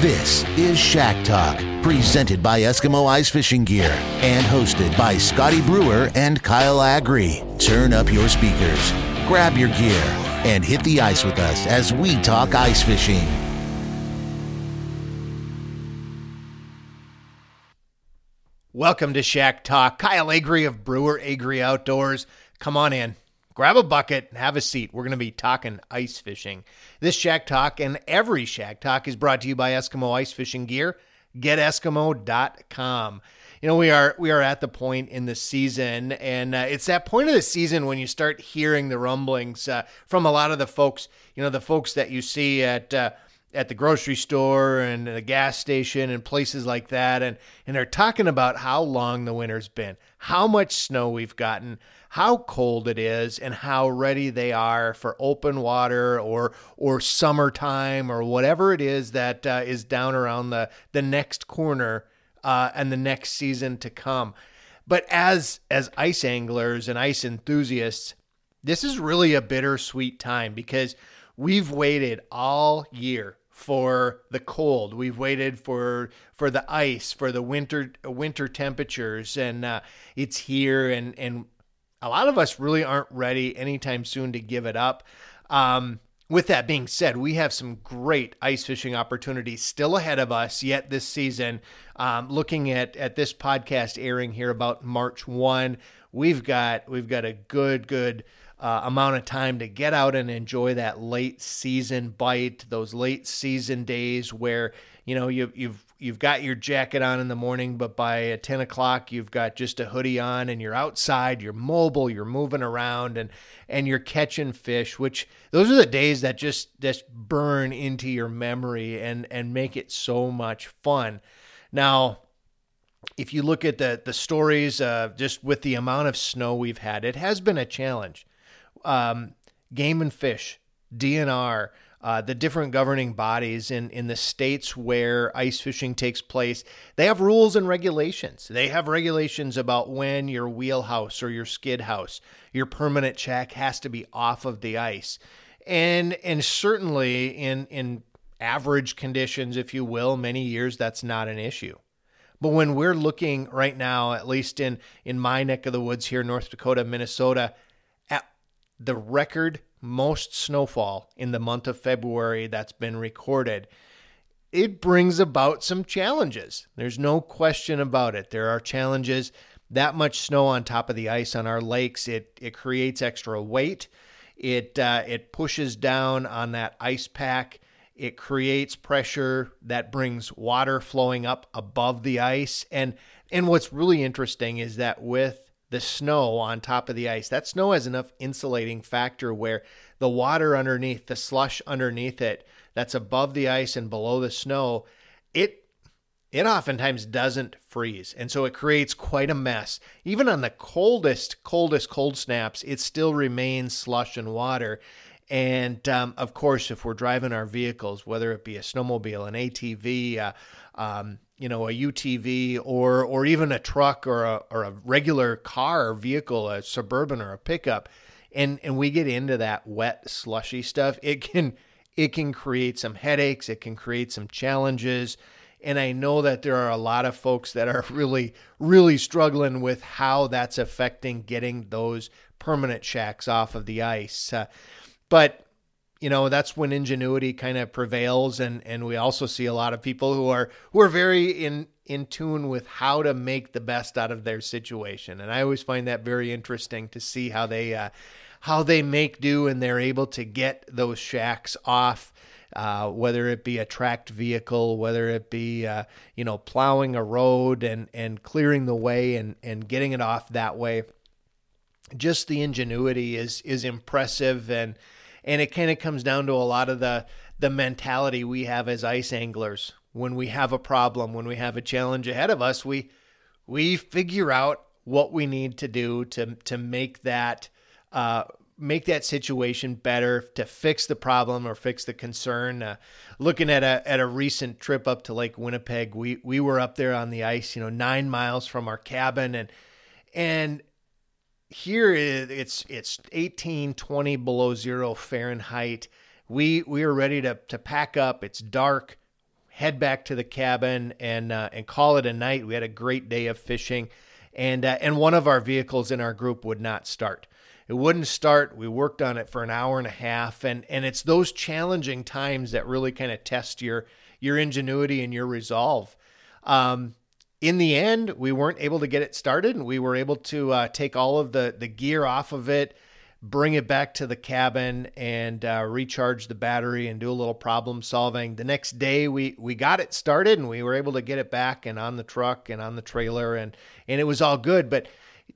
This is Shack Talk, presented by Eskimo Ice Fishing Gear and hosted by Scotty Brewer and Kyle Agri. Turn up your speakers, grab your gear, and hit the ice with us as we talk ice fishing. Welcome to Shack Talk. Kyle Agri of Brewer Agri Outdoors. Come on in, grab a bucket, and have a seat. We're going to be talking ice fishing. This Shack Talk and every Shack Talk is brought to you by Eskimo Ice Fishing Gear. GetEskimo.com. You know, we are at the point in the season, and it's that point of the season when you start hearing the rumblings from a lot of the folks, you know, the folks that you see at the grocery store and the gas station and places like that. And they're talking about how long the winter's been, how much snow we've gotten, how cold it is, and how ready they are for open water or summertime or whatever it is that is down around the next corner and the next season to come. But as ice anglers and ice enthusiasts, this is really a bittersweet time because we've waited all year for the cold. We've waited for the ice, for the winter temperatures, and it's here. And a lot of us really aren't ready anytime soon to give it up. With that being said, we have some great ice fishing opportunities still ahead of us yet this season. Looking at this podcast airing here about March 1, we've got a good. Amount of time to get out and enjoy that late season bite, those late season days where, you know, you've got your jacket on in the morning, but by 10 o'clock, you've got just a hoodie on and you're outside, you're mobile, you're moving around and you're catching fish, which those are the days that just burn into your memory and make it so much fun. Now, if you look at the stories, just with the amount of snow we've had, it has been a challenge. Game and Fish, DNR, the different governing bodies in the states where ice fishing takes place, they have rules and regulations. They have regulations about when your wheelhouse or your skid house, your permanent shack has to be off of the ice. And certainly in average conditions, if you will, many years, that's not an issue. But when we're looking right now, at least in my neck of the woods here, North Dakota, Minnesota, the record most snowfall in the month of February that's been recorded, it brings about some challenges. There's no question about it. There are challenges. That much snow on top of the ice on our lakes, it creates extra weight. It pushes down on that ice pack. It creates pressure that brings water flowing up above the ice. And what's really interesting is that with the snow on top of the ice, that snow has enough insulating factor where the water underneath, the slush underneath it, that's above the ice and below the snow, it oftentimes doesn't freeze. And so it creates quite a mess. Even on the coldest cold snaps, it still remains slush and water. And, of course, if we're driving our vehicles, whether it be a snowmobile, an ATV, a UTV or even a truck or a regular car or vehicle, a Suburban or a pickup, and we get into that wet, slushy stuff, it can create some headaches. It can create some challenges. And I know that there are a lot of folks that are really, really struggling with how that's affecting getting those permanent shacks off of the ice. But, you know, that's when ingenuity kind of prevails. And we also see a lot of people who are very in tune with how to make the best out of their situation. And I always find that very interesting to see how they make do, and they're able to get those shacks off, whether it be a tracked vehicle, whether it be, plowing a road and clearing the way and getting it off that way. Just the ingenuity is impressive, and it kind of comes down to a lot of the mentality we have as ice anglers. When we have a problem, when we have a challenge ahead of us, we figure out what we need to do to make that situation better, to fix the problem or fix the concern. Looking at a recent trip up to Lake Winnipeg, we were up there on the ice, 9 miles from our cabin, and here it's 18, 20 below zero Fahrenheit. We are ready to pack up. It's dark, head back to the cabin and call it a night. We had a great day of fishing, and one of our vehicles in our group would not start. It wouldn't start. We worked on it for an hour and a half, and it's those challenging times that really kind of test your ingenuity and your resolve. In the end, we weren't able to get it started, and we were able to take all of the gear off of it, bring it back to the cabin, and recharge the battery and do a little problem solving. The next day, we got it started, and we were able to get it back and on the truck and on the trailer, and it was all good. But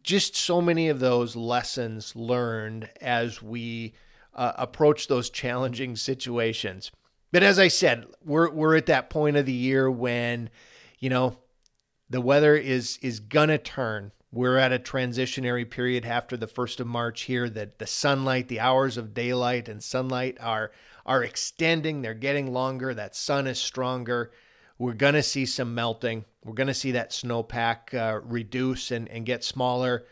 just so many of those lessons learned as we approach those challenging situations. But as I said, we're at that point of the year when, you know, the weather is gonna turn. We're at a transitionary period after the 1st of March here that the sunlight, the hours of daylight and sunlight are extending. They're getting longer. That sun is stronger. We're going to see some melting. We're going to see that snowpack reduce and get smaller.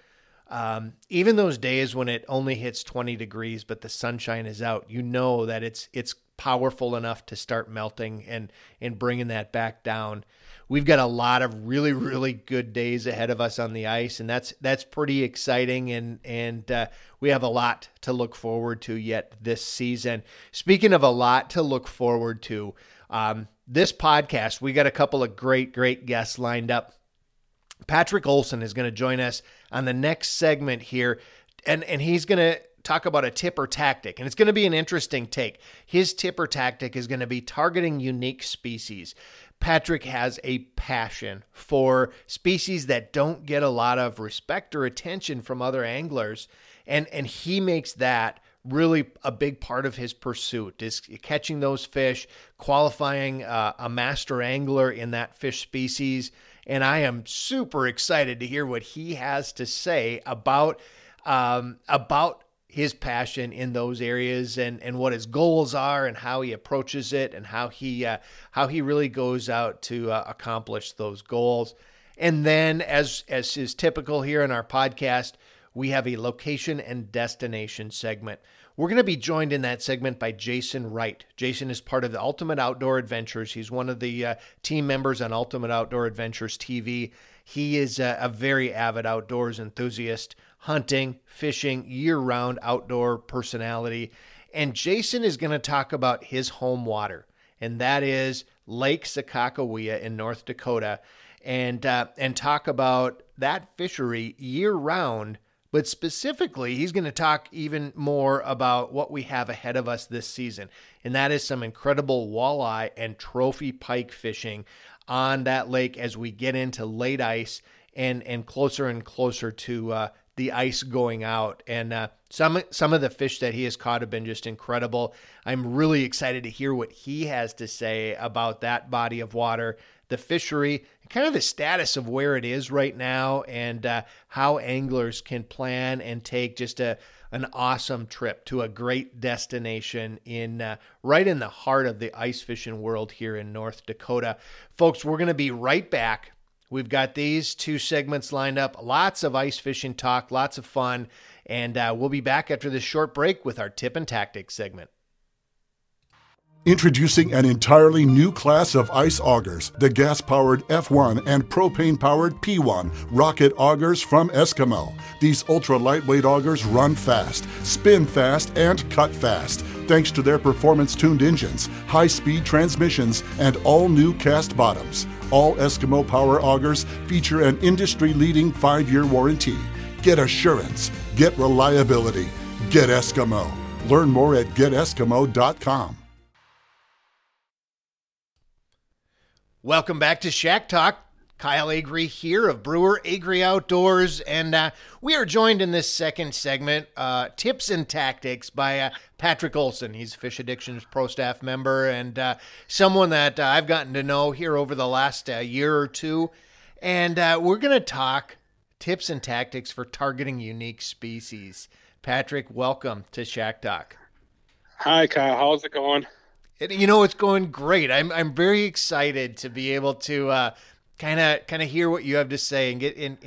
Even those days when it only hits 20 degrees, but the sunshine is out, you know that it's powerful enough to start melting and bringing that back down. We've got a lot of really, really good days ahead of us on the ice, and that's pretty exciting, and we have a lot to look forward to yet this season. Speaking of a lot to look forward to, this podcast, we got a couple of great guests lined up. Patrick Olson is going to join us on the next segment here, and he's going to talk about a tip or tactic, and it's going to be an interesting take. His tip or tactic is going to be targeting unique species. Patrick has a passion for species that don't get a lot of respect or attention from other anglers, and he makes that really a big part of his pursuit, is catching those fish, qualifying a master angler in that fish species. And I am super excited to hear what he has to say about his passion in those areas and what his goals are and how he approaches it and how he really goes out to accomplish those goals. And then, as is typical here in our podcast, we have a location and destination segment. We're going to be joined in that segment by Jason Wright. Jason is part of the Ultimate Outdoor Adventures. He's one of the team members on Ultimate Outdoor Adventures TV. He is a very avid outdoors enthusiast, hunting, fishing, year-round outdoor personality. And Jason is going to talk about his home water, and that is Lake Sakakawea in North Dakota, and talk about that fishery year-round. But specifically, he's going to talk even more about what we have ahead of us this season, and that is some incredible walleye and trophy pike fishing on that lake as we get into late ice and closer and closer to the ice going out. And some of the fish that he has caught have been just incredible. I'm really excited to hear what he has to say about that body of water, the fishery, kind of the status of where it is right now, and how anglers can plan and take just an awesome trip to a great destination in right in the heart of the ice fishing world here in North Dakota. Folks, we're going to be right back. We've got these two segments lined up, lots of ice fishing talk, lots of fun, and we'll be back after this short break with our tip and tactics segment. Introducing an entirely new class of ice augers, the gas-powered F1 and propane-powered P1 rocket augers from Eskimo. These ultra-lightweight augers run fast, spin fast, and cut fast, thanks to their performance-tuned engines, high-speed transmissions, and all-new cast bottoms. All Eskimo power augers feature an industry-leading 5-year warranty. Get assurance, get reliability, get Eskimo. Learn more at geteskimo.com. Welcome back to Shack Talk. Kyle Agri here of Brewer Agri Outdoors, and we are joined in this second segment, Tips and Tactics, by Patrick Olson. He's a Fish Addictions Pro Staff member and someone that I've gotten to know here over the last year or two, and we're going to talk tips and tactics for targeting unique species. Patrick, welcome to Shack Talk. Hi, Kyle. How's it going? You know, it's going great. I'm very excited to be able to kind of hear what you have to say and get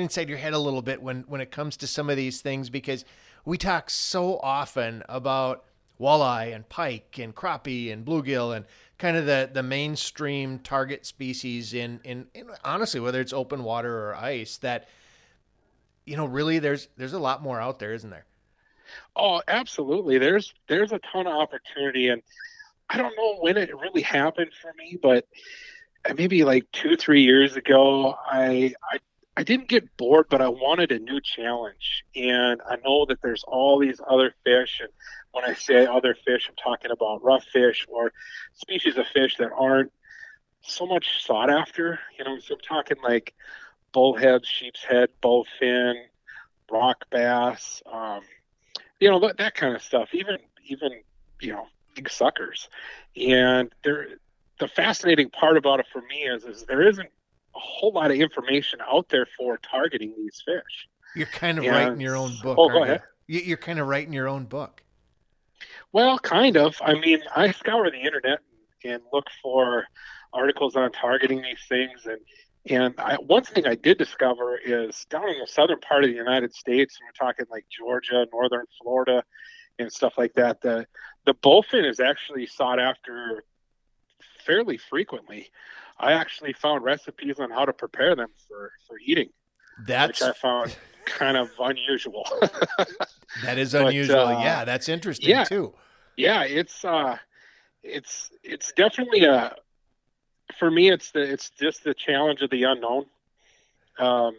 inside your head a little bit when it comes to some of these things, because we talk so often about walleye and pike and crappie and bluegill and kind of the mainstream target species in honestly, whether it's open water or ice, that, you know, really there's a lot more out there, isn't there? Oh, absolutely. There's a ton of opportunity, and I don't know when it really happened for me, but maybe like 2-3 years ago, I didn't get bored, but I wanted a new challenge. And I know that there's all these other fish, and when I say other fish, I'm talking about rough fish or species of fish that aren't so much sought after. You know, so I'm talking like bullhead, sheep's head, bowfin, rock bass, you know, that kind of stuff, even, you know, big suckers. And the fascinating part about it for me is there isn't a whole lot of information out there for targeting these fish. You're kind of writing your own book. Oh, go ahead. You're kind of writing your own book. Well, kind of. I mean, I scour the internet and look for articles on targeting these things. And one thing I did discover is down in the southern part of the United States, and we're talking like Georgia, northern Florida, and stuff like that, the bowfin is actually sought after fairly frequently. I actually found recipes on how to prepare them for eating, which I found kind of unusual. That is unusual. But, yeah, that's interesting too. Yeah, it's definitely a. For me, it's just the challenge of the unknown. Kind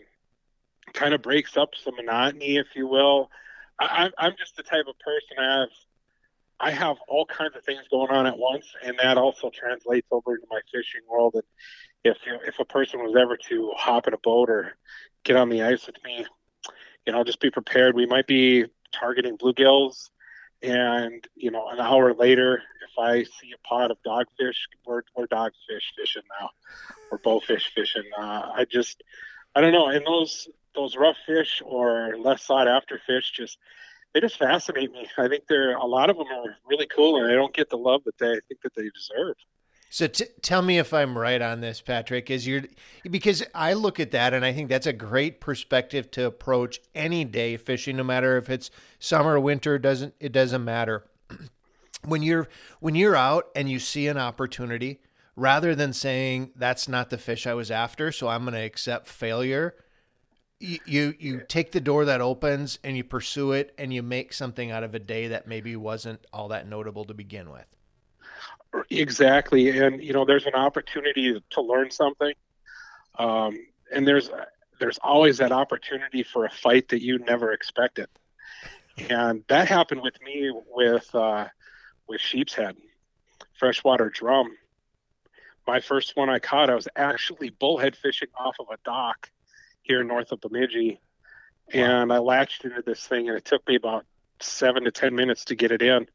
of breaks up some monotony, if you will. I'm just the type of person I have all kinds of things going on at once, and that also translates over to my fishing world. And if a person was ever to hop in a boat or get on the ice with me, you know, just be prepared. We might be targeting bluegills, and you know, an hour later, if I see a pod of dogfish, we're dogfish fishing now, or bowfish fishing. I don't know. And those rough fish or less sought after fish just fascinate me. I think a lot of them are really cool, and they don't get the love that I think that they deserve. So tell me if I'm right on this, Patrick, because I look at that and I think that's a great perspective to approach any day fishing, no matter if it's summer, winter, it doesn't matter. When you're out and you see an opportunity, rather than saying that's not the fish I was after, so I'm going to accept failure, you take the door that opens and you pursue it, and you make something out of a day that maybe wasn't all that notable to begin with. Exactly. And, you know, there's an opportunity to learn something. And there's always that opportunity for a fight that you never expected. And that happened with me with sheep's head, freshwater drum. My first one I caught, I was actually bullhead fishing off of a dock here north of Bemidji. Wow. And I latched into this thing, and it took me about 7 to 10 minutes to get it in.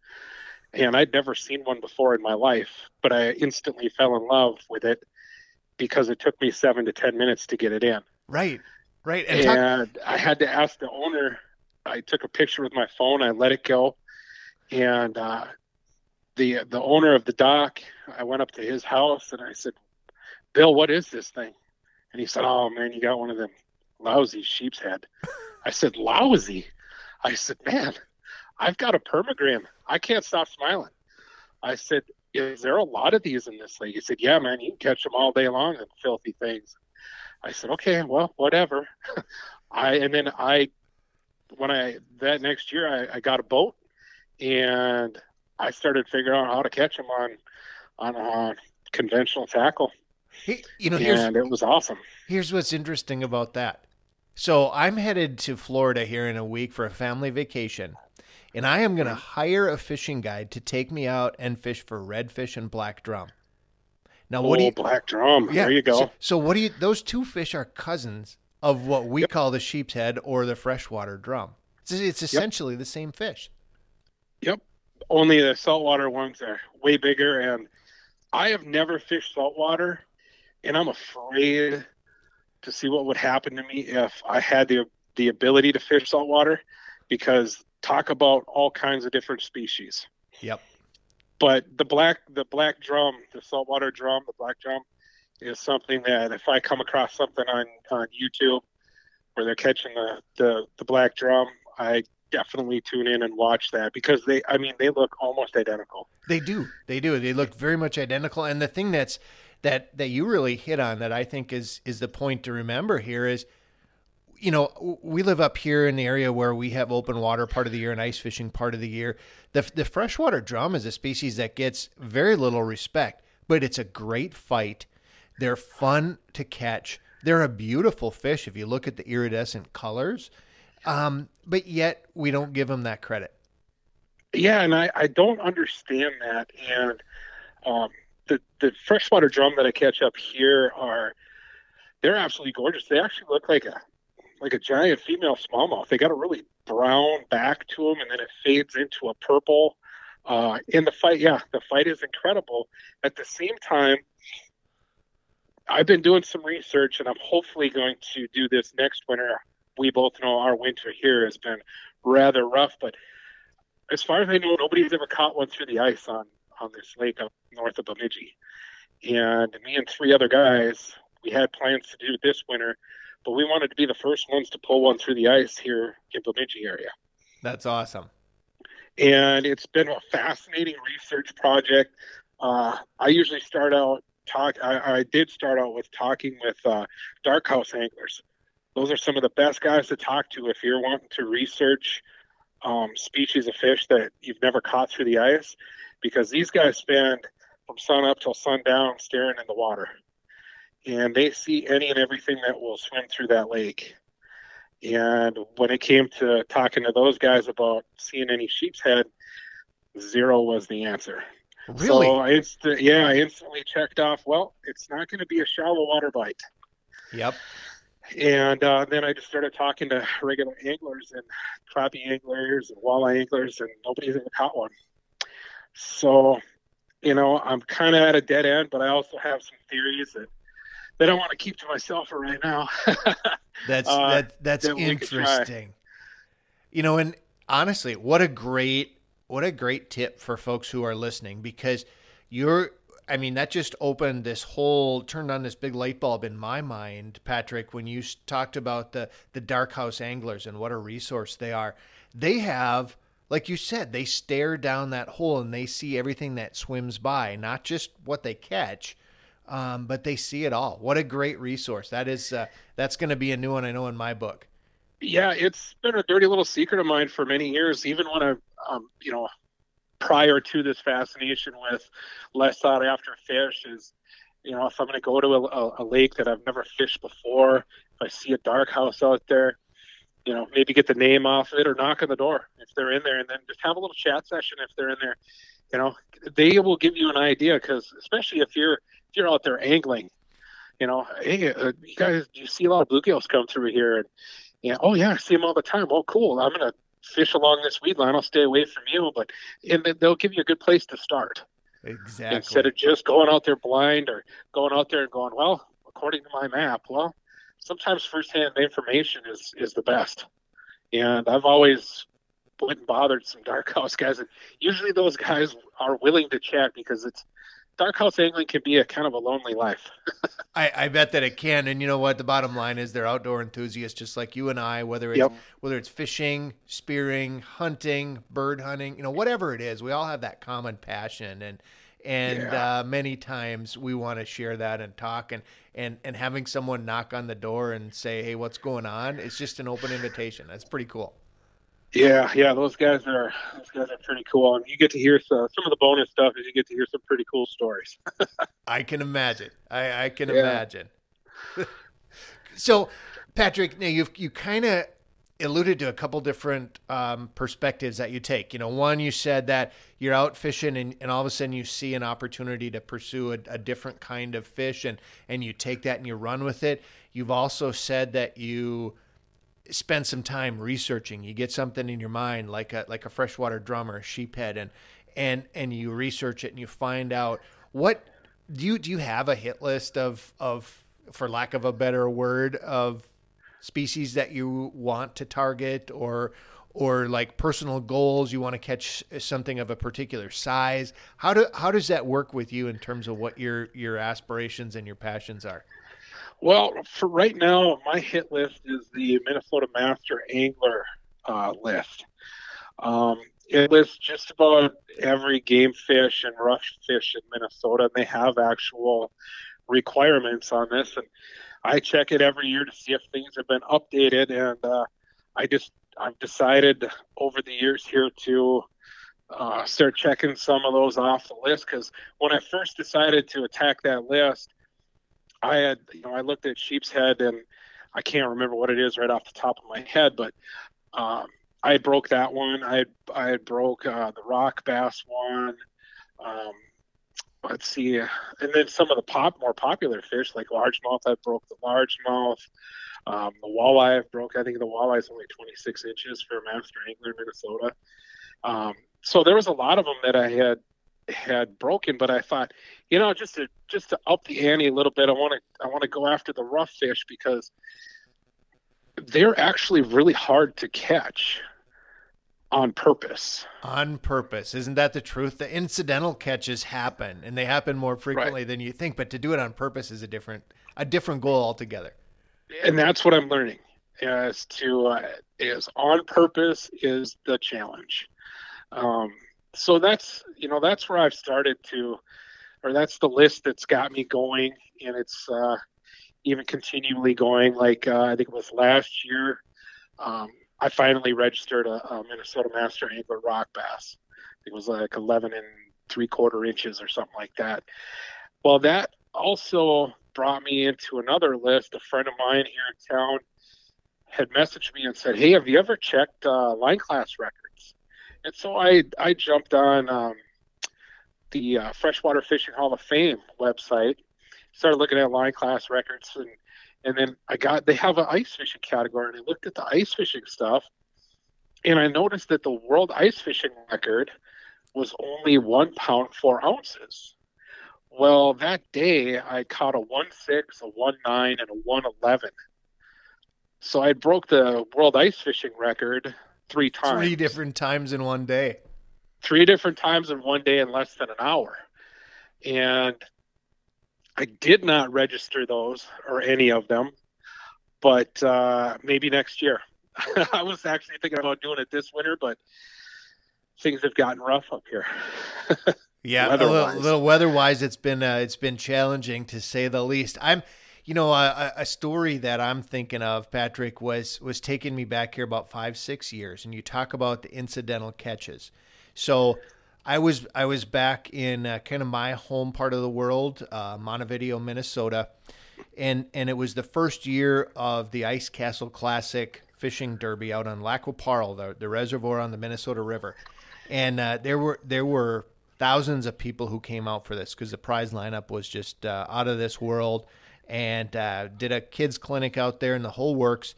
And I'd never seen one before in my life, but I instantly fell in love with it because it took me 7 to 10 minutes to get it in. Right. And I had to ask the owner. I took a picture with my phone. I let it go. And the owner of the dock, I went up to his house, and I said, "Bill, what is this thing?" And he said, "Oh, man, you got one of them lousy sheep's head." I said, "Lousy?" I said, "Man, I've got a permagram. I can't stop smiling." I said, "Is there a lot of these in this lake?" He said, "Yeah, man, you can catch them all day long, them filthy things." I said, "Okay, well, whatever." That next year, I got a boat, and I started figuring out how to catch them on conventional tackle. And it was awesome. Here's what's interesting about that. So I'm headed to Florida here in a week for a family vacation, and I am going to hire a fishing guide to take me out and fish for redfish and black drum. Now, black drum. Yeah, there you go. So those two fish are cousins of what we call the sheep's head or the freshwater drum. It's essentially the same fish. Yep. Only the saltwater ones are way bigger, and I have never fished saltwater, and I'm afraid to see what would happen to me if I had the ability to fish saltwater, because talk about all kinds of different species. Yep. But the black drum is something that if I come across something on YouTube where they're catching the black drum, I definitely tune in and watch that, because they look almost identical. They do. They look very much identical. And the thing that you really hit on that I think is the point to remember here is, you know, we live up here in the area where we have open water part of the year and ice fishing part of the year. The freshwater drum is a species that gets very little respect, but it's a great fight. They're fun to catch. They're a beautiful fish if you look at the iridescent colors, but yet we don't give them that credit. Yeah, and I don't understand that. And the freshwater drum that I catch up here they're absolutely gorgeous. They actually look like a giant female smallmouth. They got a really brown back to them, and then it fades into a purple. The fight is incredible. At the same time, I've been doing some research, and I'm hopefully going to do this next winter. We both know our winter here has been rather rough, but as far as I know, nobody's ever caught one through the ice on this lake up north of Bemidji. And me and three other guys, we had plans to do it this winter, but we wanted to be the first ones to pull one through the ice here in Bemidji area. That's awesome. And it's been a fascinating research project. I did start out with talking with dark house anglers. Those are some of the best guys to talk to if you're wanting to research species of fish that you've never caught through the ice, because these guys spend from sun up till sundown staring in the water, and they see any and everything that will swim through that lake. And when it came to talking to those guys about seeing any sheep's head, zero was the answer. Really? So I instantly checked off, well, it's not going to be a shallow water bite. Yep. And then I just started talking to regular anglers and crappie anglers and walleye anglers, and nobody's ever caught one. So, you know, I'm kind of at a dead end, but I also have some theories that I want to keep to myself for right now. That's interesting. You know, and honestly, what a great tip for folks who are listening, because that just turned on this big light bulb in my mind, Patrick, when you talked about the dark house anglers and what a resource they are. They have, like you said, they stare down that hole and they see everything that swims by, not just what they catch, but they see it all. What a great resource. That is, that's going to be a new one, I know, in my book. Yeah, it's been a dirty little secret of mine for many years, even when I've, prior to this fascination with less sought after fish is, you know, if I'm going to go to a lake that I've never fished before, if I see a dark house out there, you know, maybe get the name off it or knock on the door if they're in there, and then just have a little chat session if they're in there. You know, they will give you an idea, because especially if you're out there angling, you know, hey, you guys, do you see a lot of bluegills come through here? And yeah, oh yeah, I see them all the time. Oh, cool. I'm going to fish along this weed line. I'll stay away from you, and they'll give you a good place to start. Exactly. Instead of just going out there blind or going out there and going, well, according to my map, well, sometimes firsthand information is the best. And I've always went and bothered some dark house guys, and usually those guys are willing to chat, because it's dark house angling can be a kind of a lonely life. I bet that it can. And you know what? The bottom line is they're outdoor enthusiasts just like you and I, whether it's fishing, spearing, hunting, bird hunting, you know, whatever it is, we all have that common passion. And many times we want to share that and talk, and having someone knock on the door and say, hey, what's going on? It's just an open invitation. That's pretty cool. Yeah, those guys are pretty cool, and you get to hear some of the bonus stuff. Is you get to hear some pretty cool stories. I can imagine. I can imagine. So, Patrick, now you kind of alluded to a couple different perspectives that you take. You know, one, you said that you're out fishing, and all of a sudden you see an opportunity to pursue a different kind of fish, and you take that and you run with it. You've also said that you spend some time researching. You get something in your mind, like a freshwater drum or a sheephead, and you research it and you find out. What do you have a hit list of, for lack of a better word, of species that you want to target, or like personal goals? You want to catch something of a particular size. How does that work with you in terms of what your aspirations and your passions are? Well, for right now, my hit list is the Minnesota Master Angler list. It lists just about every game fish and rush fish in Minnesota, and they have actual requirements on this. And I check it every year to see if things have been updated. And I've decided over the years here to start checking some of those off the list, because when I first decided to attack that list, I had, I looked at sheep's head, and I can't remember what it is right off the top of my head, but I broke that one. I broke the rock bass one. Let's see. And then some of the more popular fish, like largemouth, I broke the largemouth. The walleye I've broke. I think the walleye is only 26 inches for a master angler in Minnesota. So there was a lot of them that I had broken, but I thought, just to up the ante a little bit, I want to go after the rough fish, because they're actually really hard to catch on purpose. Isn't that the truth? The incidental catches happen, and they happen more frequently than you think, but to do it on purpose is a different goal altogether. And that's what I'm learning, is on purpose is the challenge. So that's where I've started to, or that's the list that's got me going, and it's even continually going. Like I think it was last year, I finally registered a Minnesota Master Angler rock bass. It was like 11 3/4 inches or something like that. Well, that also brought me into another list. A friend of mine here in town had messaged me and said, "Hey, have you ever checked line class records?" And so I jumped on the Freshwater Fishing Hall of Fame website, started looking at line class records, and then they have an ice fishing category, and I looked at the ice fishing stuff, and I noticed that the world ice fishing record was only 1 pound 4 ounces. Well, that day I caught a 1.6, a 1.9, and a 1.11. So I broke the world ice fishing record 3 times. 3 different times in one day. 3 different times in one day in less than an hour. And I did not register those or any of them, but maybe next year. I was actually thinking about doing it this winter, but things have gotten rough up here. Yeah, a little weather-wise, it's been challenging, to say the least. A story that I'm thinking of, Patrick, was taking me back here about 5-6 years, and you talk about the incidental catches. So I was back in kind of my home part of the world, Montevideo, Minnesota, and it was the first year of the Ice Castle Classic Fishing Derby out on Lac-O-Parle, the reservoir on the Minnesota River, and there were thousands of people who came out for this, because the prize lineup was just out of this world, and did a kids clinic out there and the whole works.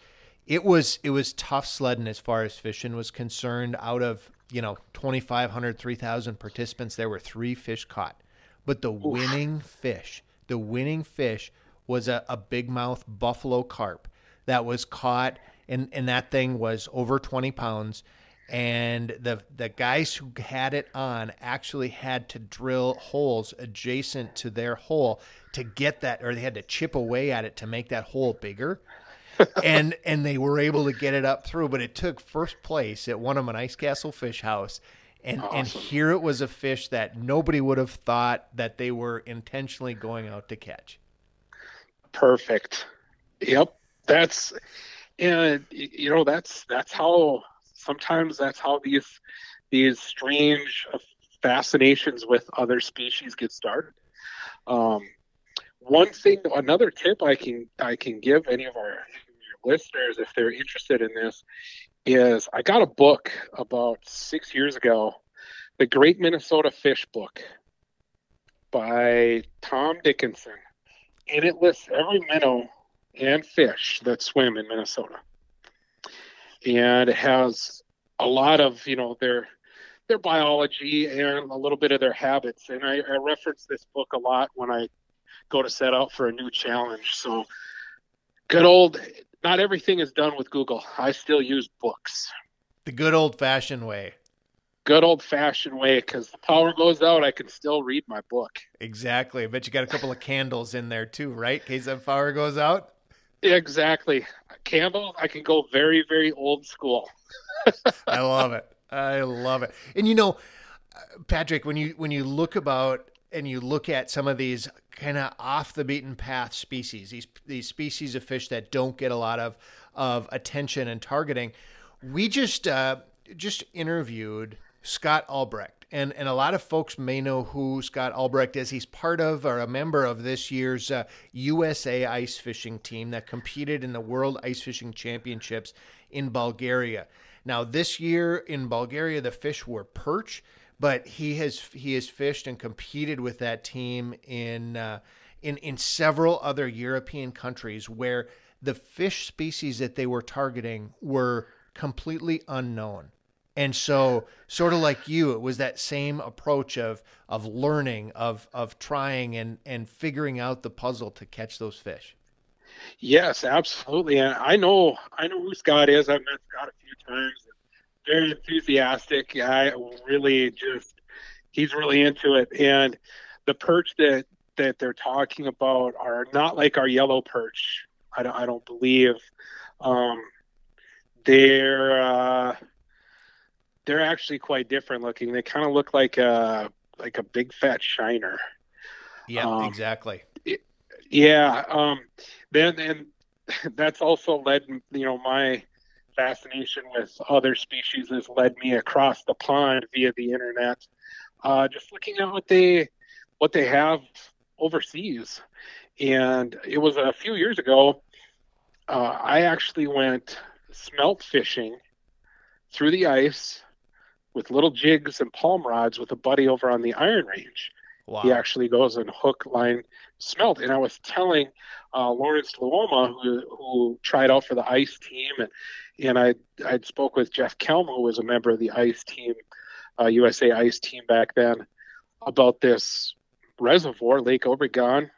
It was tough sledding as far as fishing was concerned. Out of 2,500, 3,000 participants, there were 3 fish caught. But the winning fish was a bigmouth buffalo carp that was caught, and that thing was over 20 pounds. And the guys who had it on actually had to drill holes adjacent to their hole to get that, or they had to chip away at it to make that hole bigger. And they were able to get it up through, but it took first place at one of an Ice Castle Fish House. And awesome. And here it was a fish that nobody would have thought that they were intentionally going out to catch. Perfect. Yep. That's how, sometimes that's how these strange fascinations with other species get started. Another tip I can give any of our listeners, if they're interested in this, is I got a book about 6 years ago, The Great Minnesota Fish Book by Tom Dickinson, and it lists every minnow and fish that swim in Minnesota. And it has a lot of, their biology and a little bit of their habits. And I reference this book a lot when I go to set out for a new challenge. So not everything is done with Google. I still use books. The good old-fashioned way. Good old-fashioned way, because the power goes out, I can still read my book. Exactly. I bet you got a couple of candles in there too, right? In case that power goes out? Exactly. Candle, I can go very, very old school. I love it. I love it. And you know, Patrick, when you look about and you look at some of these kind of off the beaten path species, these species of fish that don't get a lot of attention and targeting, we just interviewed Scott Albrecht, and a lot of folks may know who Scott Albrecht is. He's part of or a member of this year's USA ice fishing team that competed in the World Ice Fishing Championships in Bulgaria. Now, this year in Bulgaria, the fish were perch, but he has fished and competed with that team in several other European countries where the fish species that they were targeting were completely unknown. And so, sort of like you, it was that same approach of learning, of trying and figuring out the puzzle to catch those fish. Yes, absolutely. And I know who Scott is. I've met Scott a few times. Very enthusiastic. He's really into it. And the perch that they're talking about are not like our yellow perch. I don't believe. They're actually quite different looking. They kind of look like a big fat shiner. Yeah, exactly. Yeah. Then and that's also led, you know, my fascination with other species has led me across the pond via the internet, just looking at what they have overseas. And it was a few years ago. I actually went smelt fishing through the ice with little jigs and palm rods with a buddy over on the Iron Range. Wow. He actually goes and hook, line, smelt. And I was telling Lawrence Luoma, who tried out for the ice team, and I'd spoke with Jeff Kelm, who was a member of the ice team, USA ice team back then, about this reservoir, Lake Obregon,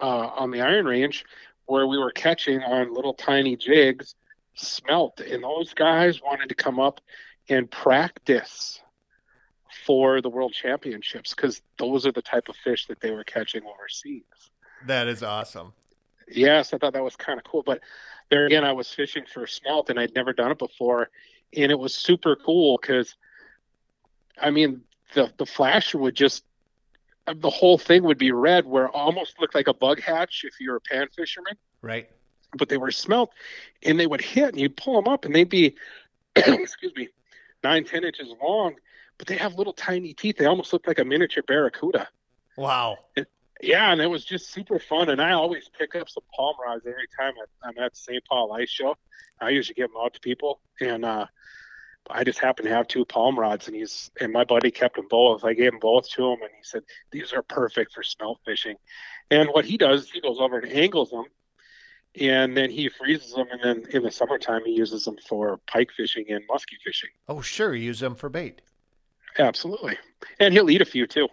on the Iron Range, where we were catching on little tiny jigs smelt. And those guys wanted to come up and practice for the world championships because those are the type of fish that they were catching overseas. That is awesome. Yes, I thought that was kind of cool. But there again, I was fishing for smelt and I'd never done it before. And it was super cool because, I mean, the flasher would just, the whole thing would be red where it almost looked like a bug hatch if you're a pan fisherman. Right. But they were smelt and they would hit and you'd pull them up and they'd be, excuse me, 9-10 inches long, but they have little tiny teeth. They almost look like a miniature barracuda. Wow. And it was just super fun. And I always pick up some palm rods every time I'm at the St. Paul Ice Show. I usually give them out to people. And I just happen to have two palm rods. And my buddy kept them both. I gave them both to him. And he said, these are perfect for smelt fishing. And what he does is he goes over and angles them. And then he freezes them, and then in the summertime he uses them for pike fishing and musky fishing. Oh, sure, use them for bait. Absolutely, and he'll eat a few too.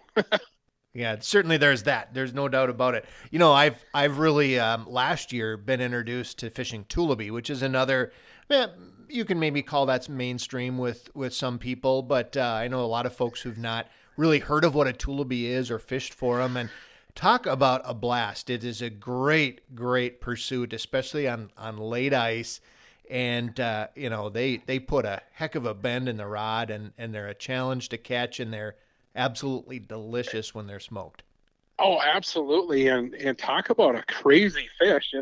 Yeah, certainly there's that. There's no doubt about it. You know, I've really last year been introduced to fishing tulipy, which is another. You can maybe call that mainstream with some people, but I know a lot of folks who've not really heard of what a tulipy is or fished for them, and. Talk about a blast. It is a great, great pursuit, especially on late ice. And, you know, they put a heck of a bend in the rod, and they're a challenge to catch, and they're absolutely delicious when they're smoked. Oh, absolutely. And talk about a crazy fish.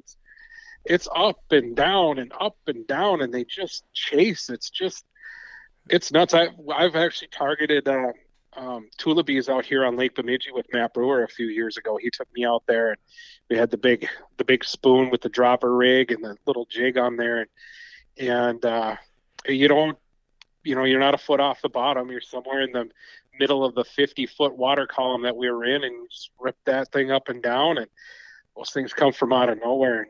It's up and down and up and down, and they just chase. It's nuts. I've actually targeted tulipies out here on Lake Bemidji with Matt Brewer a few years ago. He took me out there and we had the big spoon with the dropper rig and the little jig on there. And you're not a foot off the bottom. You're somewhere in the middle of the 50-foot water column that we were in, and just rip that thing up and down. And those things come from out of nowhere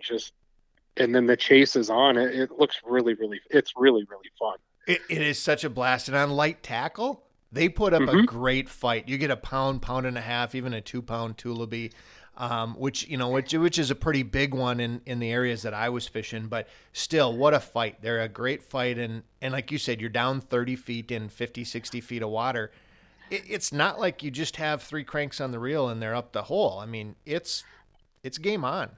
and then the chase is on. It looks really, really, it's really, really fun. It is such a blast. And on light tackle, they put up a great fight. You get a pound, pound and a half, even a 2-pound tulipy, which is a pretty big one in the areas that I was fishing. But still, what a fight. They're a great fight. And like you said, you're down 30 feet in 50, 60 feet of water. It's not like you just have 3 cranks on the reel and they're up the hole. I mean, it's game on.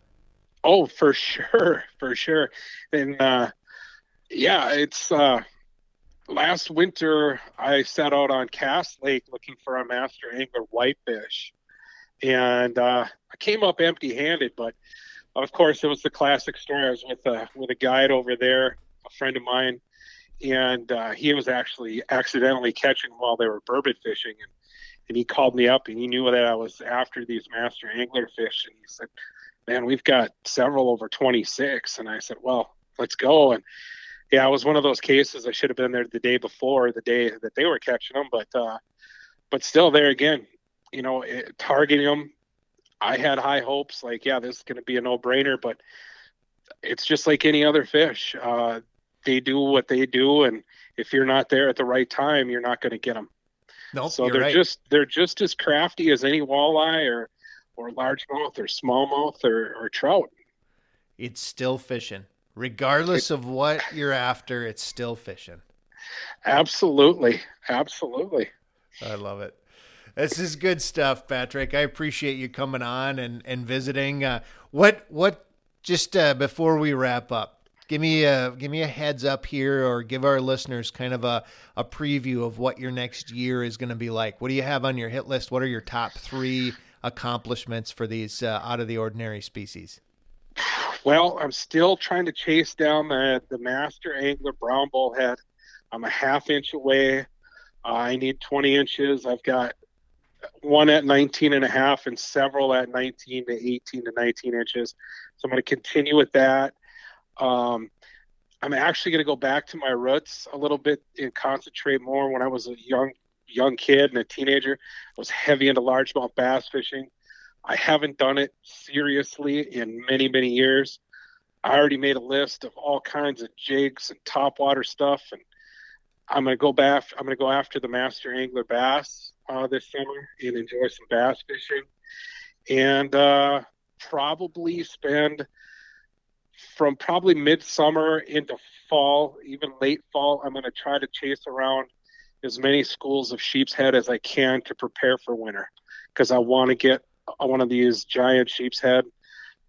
Oh, for sure. And, it's Last winter, I set out on Cass Lake looking for a master angler whitefish, and I came up empty-handed. But of course, it was the classic story. I was with a guide over there, a friend of mine, and he was actually accidentally catching while they were burbot fishing, and he called me up, and he knew that I was after these master angler fish, and he said, "Man, we've got several over 26," and I said, "Well, let's go." And yeah, it was one of those cases. I should have been there the day before, the day that they were catching them, but still, there again, you know, targeting them, I had high hopes. Like, yeah, this is going to be a no-brainer, but it's just like any other fish. They do what they do, and if you're not there at the right time, you're not going to get them. Nope, so they're right. they're just as crafty as any walleye or largemouth or smallmouth or trout. It's still fishing. Regardless of what you're after, it's still fishing. Absolutely. Absolutely. I love it. This is good stuff, Patrick. I appreciate you coming on and visiting. Just before we wrap up, give me a heads up here, or give our listeners kind of a preview of what your next year is going to be like. What do you have on your hit list? What are your top 3 accomplishments for these out of the ordinary species? Well, I'm still trying to chase down the master angler brown bullhead. I'm a half inch away. I need 20 inches. I've got one at 19 and a half and several at 19 to 18 to 19 inches. So I'm going to continue with that. I'm actually going to go back to my roots a little bit and concentrate more. When I was a young kid and a teenager, I was heavy into largemouth bass fishing. I haven't done it seriously in many, many years. I already made a list of all kinds of jigs and topwater stuff, and I'm going to go back. I'm going to go after the master angler bass this summer and enjoy some bass fishing, and probably spend from probably midsummer into fall, even late fall. I'm going to try to chase around as many schools of sheep's head as I can to prepare for winter, because I want to get one of these giant sheep's head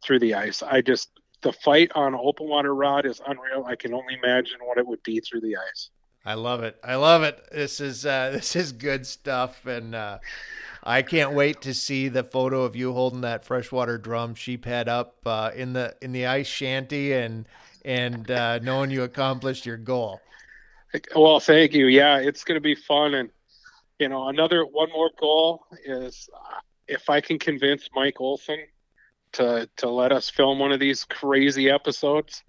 through the ice. The fight on open water rod is unreal. I can only imagine what it would be through the ice. I love it. This is good stuff. And, I can't wait to see the photo of you holding that freshwater drum sheep head up, in the ice shanty and knowing you accomplished your goal. Well, thank you. Yeah, it's going to be fun. And, you know, one more goal is, if I can convince Mike Olson to let us film one of these crazy episodes,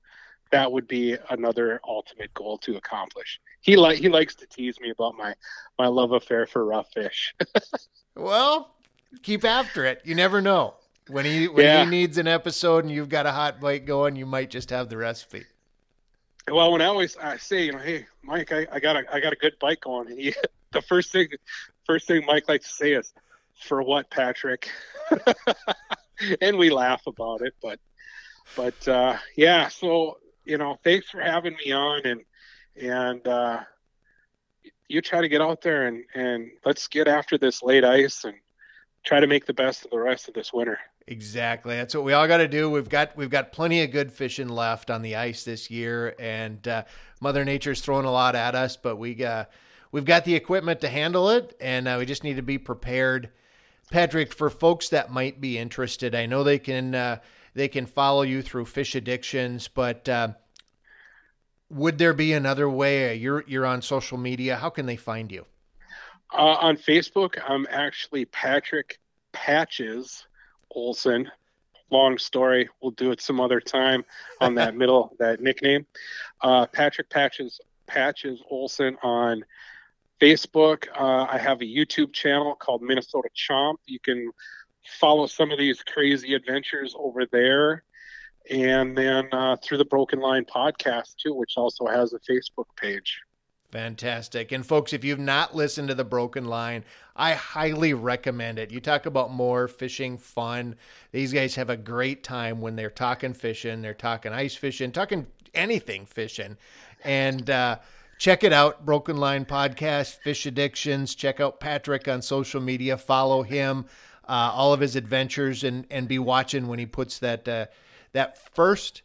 that would be another ultimate goal to accomplish. He likes to tease me about my love affair for rough fish. Well, keep after it. You never know. When he needs an episode and you've got a hot bite going, you might just have the recipe. Well, when I say, you know, "Hey, Mike, I got a good bite going," and the first thing Mike likes to say is, "For what, Patrick?" And we laugh about it, but yeah. So, you know, thanks for having me on, and you try to get out there and let's get after this late ice and try to make the best of the rest of this winter. Exactly. That's what we all got to do. We've got plenty of good fishing left on the ice this year, and Mother Nature's throwing a lot at us, but we've got the equipment to handle it, and we just need to be prepared. Patrick, for folks that might be interested, I know they can follow you through Fish Addictions, but would there be another way? You're on social media. How can they find you? On Facebook, I'm actually Patrick Patches Olson. Long story. We'll do it some other time on that that nickname. Patrick Patches Olson on Facebook. I have a YouTube channel called Minnesota Chomp. You can follow some of these crazy adventures over there. And then through the Broken Line podcast too, which also has a Facebook page. Fantastic. And folks, if you've not listened to the Broken Line, I highly recommend it. You talk about more fishing fun. These guys have a great time when they're talking fishing, they're talking ice fishing, talking anything fishing. And, check it out, Broken Line Podcast, Fish Addictions. Check out Patrick on social media. Follow him, all of his adventures, and be watching when he puts that first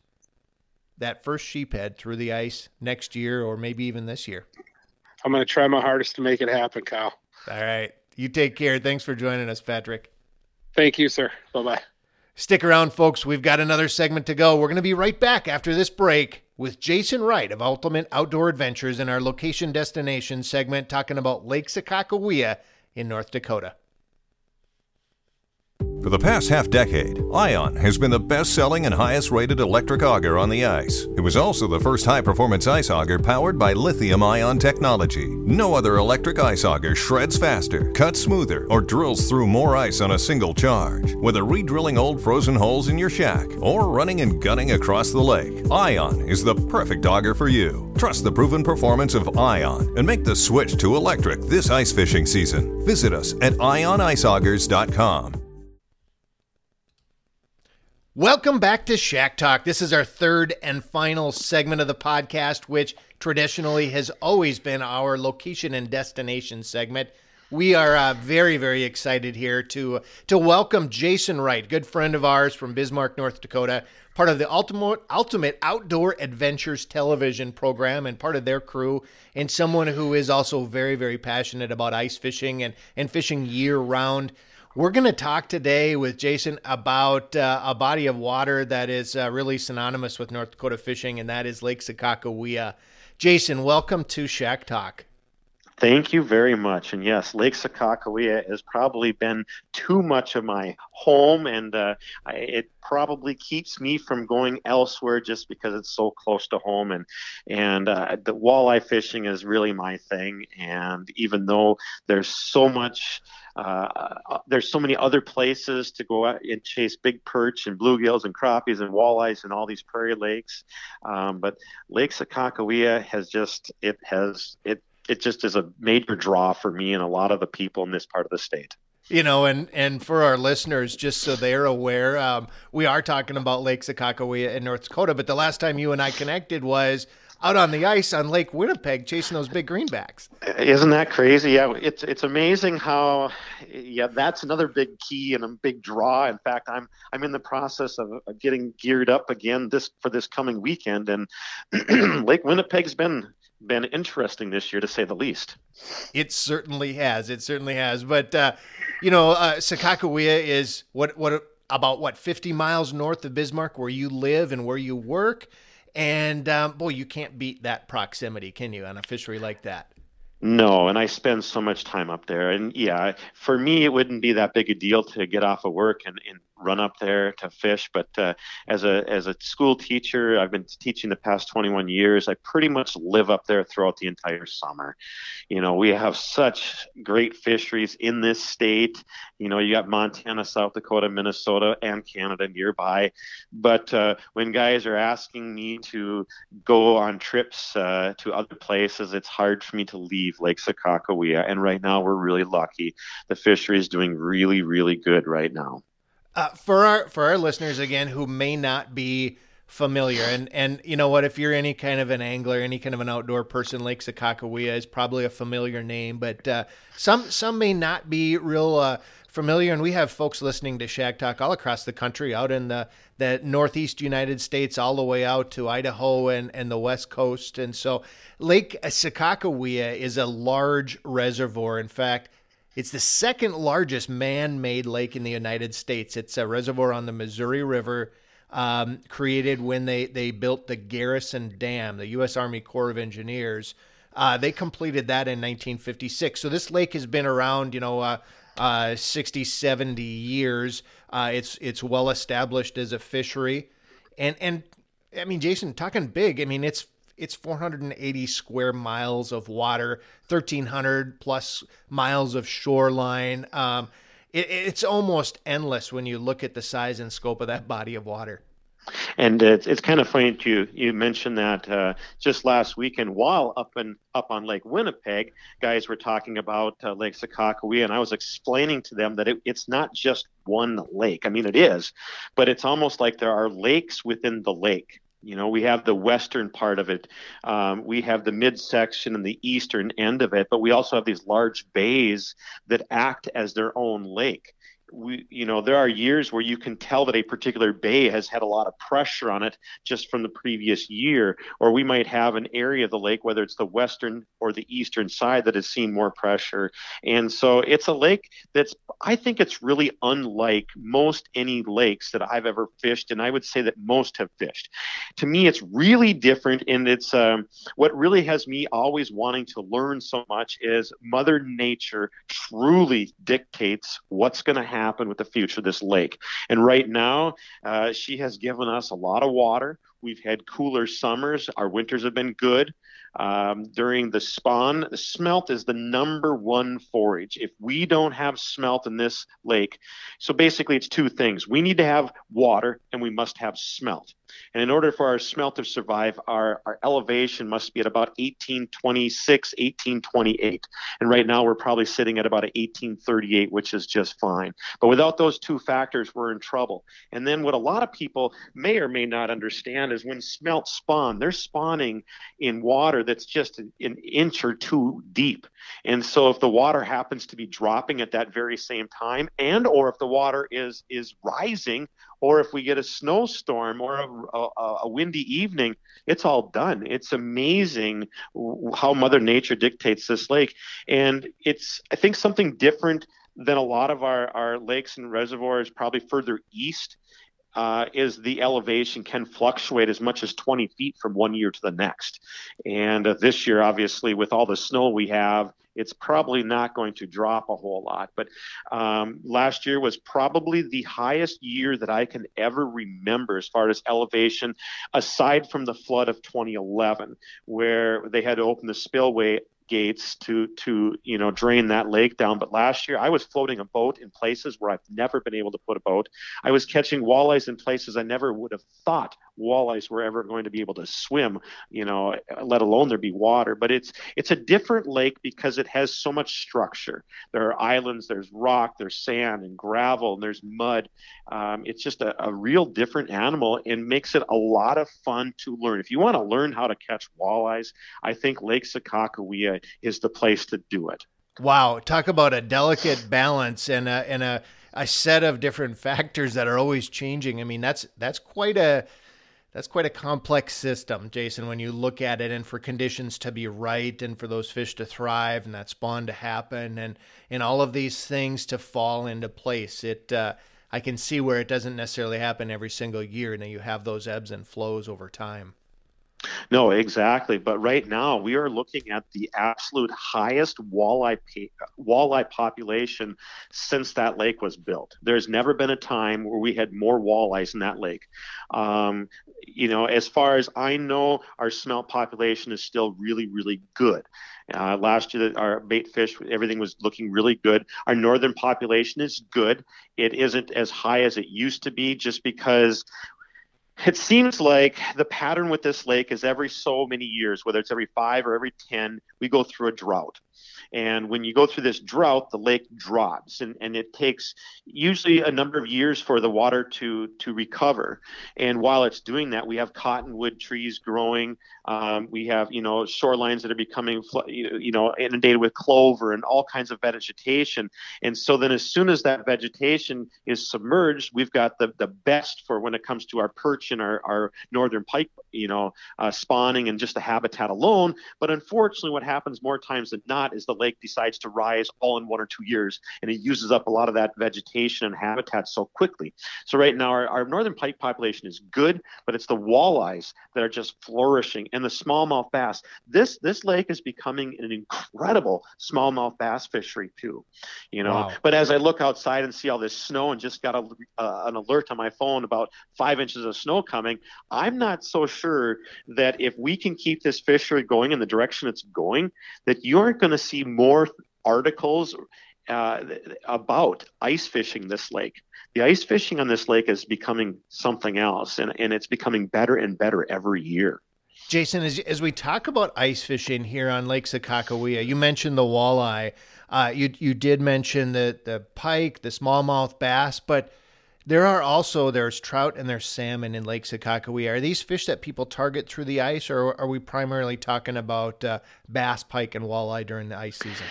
sheephead through the ice next year, or maybe even this year. I'm going to try my hardest to make it happen, Kyle. All right. You take care. Thanks for joining us, Patrick. Thank you, sir. Bye-bye. Stick around, folks. We've got another segment to go. We're going to be right back after this break with Jason Wright of Ultimate Outdoor Adventures in our location destination segment, talking about Lake Sakakawea in North Dakota. For the past half-decade, Ion has been the best-selling and highest-rated electric auger on the ice. It was also the first high-performance ice auger powered by lithium-ion technology. No other electric ice auger shreds faster, cuts smoother, or drills through more ice on a single charge. Whether re-drilling old frozen holes in your shack or running and gunning across the lake, Ion is the perfect auger for you. Trust the proven performance of Ion and make the switch to electric this ice fishing season. Visit us at ioniceaugers.com. Welcome back to Shack Talk. This is our third and final segment of the podcast, which traditionally has always been our location and destination segment. We are very, very excited here to welcome Jason Wright, good friend of ours from Bismarck, North Dakota, part of the Ultimate Outdoor Adventures television program and part of their crew, and someone who is also very, very passionate about ice fishing and fishing year-round. We're going to talk today with Jason about a body of water that is really synonymous with North Dakota fishing, and that is Lake Sakakawea. Jason, welcome to Shack Talk. Thank you very much. And yes, Lake Sakakawea has probably been too much of my home, and it probably keeps me from going elsewhere just because it's so close to home. And the walleye fishing is really my thing. And even though there's so much, there's so many other places to go out and chase big perch and bluegills and crappies and walleyes and all these prairie lakes, but Lake Sakakawea it just is a major draw for me and a lot of the people in this part of the state. You know, and for our listeners, just so they're aware, we are talking about Lake Sakakawea in North Dakota, but the last time you and I connected was out on the ice on Lake Winnipeg chasing those big greenbacks. Isn't that crazy? Yeah, it's amazing how, yeah, that's another big key and a big draw. In fact, I'm in the process of getting geared up again for this coming weekend, and Lake Winnipeg's been interesting this year, to say the least. It certainly has. But Sakakawea is about 50 miles north of Bismarck, where you live and where you work, and boy, you can't beat that proximity, can you, on a fishery like that? No, and I spend so much time up there. And yeah, for me, it wouldn't be that big a deal to get off of work and run up there to fish. But as a school teacher, I've been teaching the past 21 years. I pretty much live up there throughout the entire summer. You know, we have such great fisheries in this state. You know, you got Montana, South Dakota, Minnesota, and Canada nearby. But when guys are asking me to go on trips to other places, it's hard for me to leave Lake Sakakawea, and right now we're really lucky. The fishery is doing really, really good right now. For our listeners, again, who may not be familiar, and you know what, if you're any kind of an angler, any kind of an outdoor person, Lake Sakakawea is probably a familiar name, but some may not be real familiar, and we have folks listening to Shack Talk all across the country, out in the northeast United States, all the way out to Idaho and the West Coast. And so Lake Sakakawea is a large reservoir. In fact, it's the second largest man-made lake in the United States. It's a reservoir on the Missouri River, created when they built the Garrison Dam, the U.S. Army Corps of Engineers. They completed that in 1956. So this lake has been around, 60, 70 years. It's well established as a fishery. And I mean, Jason, talking big, I mean, it's 480 square miles of water, 1,300 plus miles of shoreline. It's almost endless when you look at the size and scope of that body of water. And it's kind of funny too. You mentioned that just last weekend, while up on Lake Winnipeg, guys were talking about Lake Sakakawea, and I was explaining to them that it's not just one lake. I mean, it is, but it's almost like there are lakes within the lake. You know, we have the western part of it. We have the midsection and the eastern end of it, but we also have these large bays that act as their own lake. there are years where you can tell that a particular bay has had a lot of pressure on it just from the previous year, or we might have an area of the lake, whether it's the western or the eastern side, that has seen more pressure. And so it's a lake that's, I think it's really unlike most any lakes that I've ever fished, and I would say that most have fished. To me, it's really different, and it's what really has me always wanting to learn so much is Mother Nature truly dictates what's going to happen with the future of this lake. And right now, she has given us a lot of water. We've had cooler summers. Our winters have been good. During the spawn, smelt is the number one forage. If we don't have smelt in this lake, so basically it's two things. We need to have water and we must have smelt. And in order for our smelt to survive, our elevation must be at about 1826, 1828. And right now we're probably sitting at about 1838, which is just fine. But without those two factors, we're in trouble. And then what a lot of people may or may not understand is when smelt spawn, they're spawning in water that's just an inch or two deep. And so if the water happens to be dropping at that very same time, and or if the water is rising, or if we get a snowstorm or a windy evening, it's all done. It's amazing how Mother Nature dictates this lake. And it's, I think, something different than a lot of our lakes and reservoirs probably further east, is the elevation can fluctuate as much as 20 feet from one year to the next. And this year, obviously, with all the snow we have, it's probably not going to drop a whole lot. But last year was probably the highest year that I can ever remember as far as elevation, aside from the flood of 2011, where they had to open the spillway gates to drain that lake down. But last year I was floating a boat in places where I've never been able to put a boat. I was catching walleyes in places I never would have thought walleyes were ever going to be able to swim, let alone there be water. But it's a different lake because it has so much structure. There are islands, there's rock, there's sand and gravel, and there's mud. It's just a real different animal and makes it a lot of fun to learn. If you want to learn how to catch walleyes, I think Lake Sakakawea is the place to do it. Wow. Talk about a delicate balance and a set of different factors that are always changing. I mean, that's quite a complex system, Jason, when you look at it, and for conditions to be right and for those fish to thrive and that spawn to happen and all of these things to fall into place. I can see where it doesn't necessarily happen every single year. Now you have those ebbs and flows over time. No, exactly. But right now we are looking at the absolute highest walleye population since that lake was built. There's never been a time where we had more walleyes in that lake. As far as I know, our smelt population is still really, really good. Last year, our bait fish, everything was looking really good. Our northern population is good. It isn't as high as it used to be just because it seems like the pattern with this lake is every so many years, whether it's every 5 or every 10, we go through a drought. And when you go through this drought, the lake drops, and it takes usually a number of years for the water to recover. And while it's doing that, we have cottonwood trees growing. We have, shorelines that are becoming, inundated with clover and all kinds of vegetation. And so then as soon as that vegetation is submerged, we've got the best for when it comes to our perch and our northern pike, spawning and just the habitat alone. But unfortunately, what happens more times than not is the lake decides to rise all in 1 or 2 years, and it uses up a lot of that vegetation and habitat so quickly. So right now our northern pike population is good, but it's the walleyes that are just flourishing, and the smallmouth bass. This lake is becoming an incredible smallmouth bass fishery too, Wow. But as I look outside and see all this snow, and just got an alert on my phone about 5 inches of snow coming, I'm not so sure that if we can keep this fishery going in the direction it's going, that you aren't going to see more articles about ice fishing this lake. The ice fishing on this lake is becoming something else, and it's becoming better and better every year. Jason, as we talk about ice fishing here on Lake Sakakawea, you mentioned the walleye. You did mention the pike, the smallmouth bass, but There's trout and there's salmon in Lake Sakakawea. Are these fish that people target through the ice, or are we primarily talking about bass, pike, and walleye during the ice season?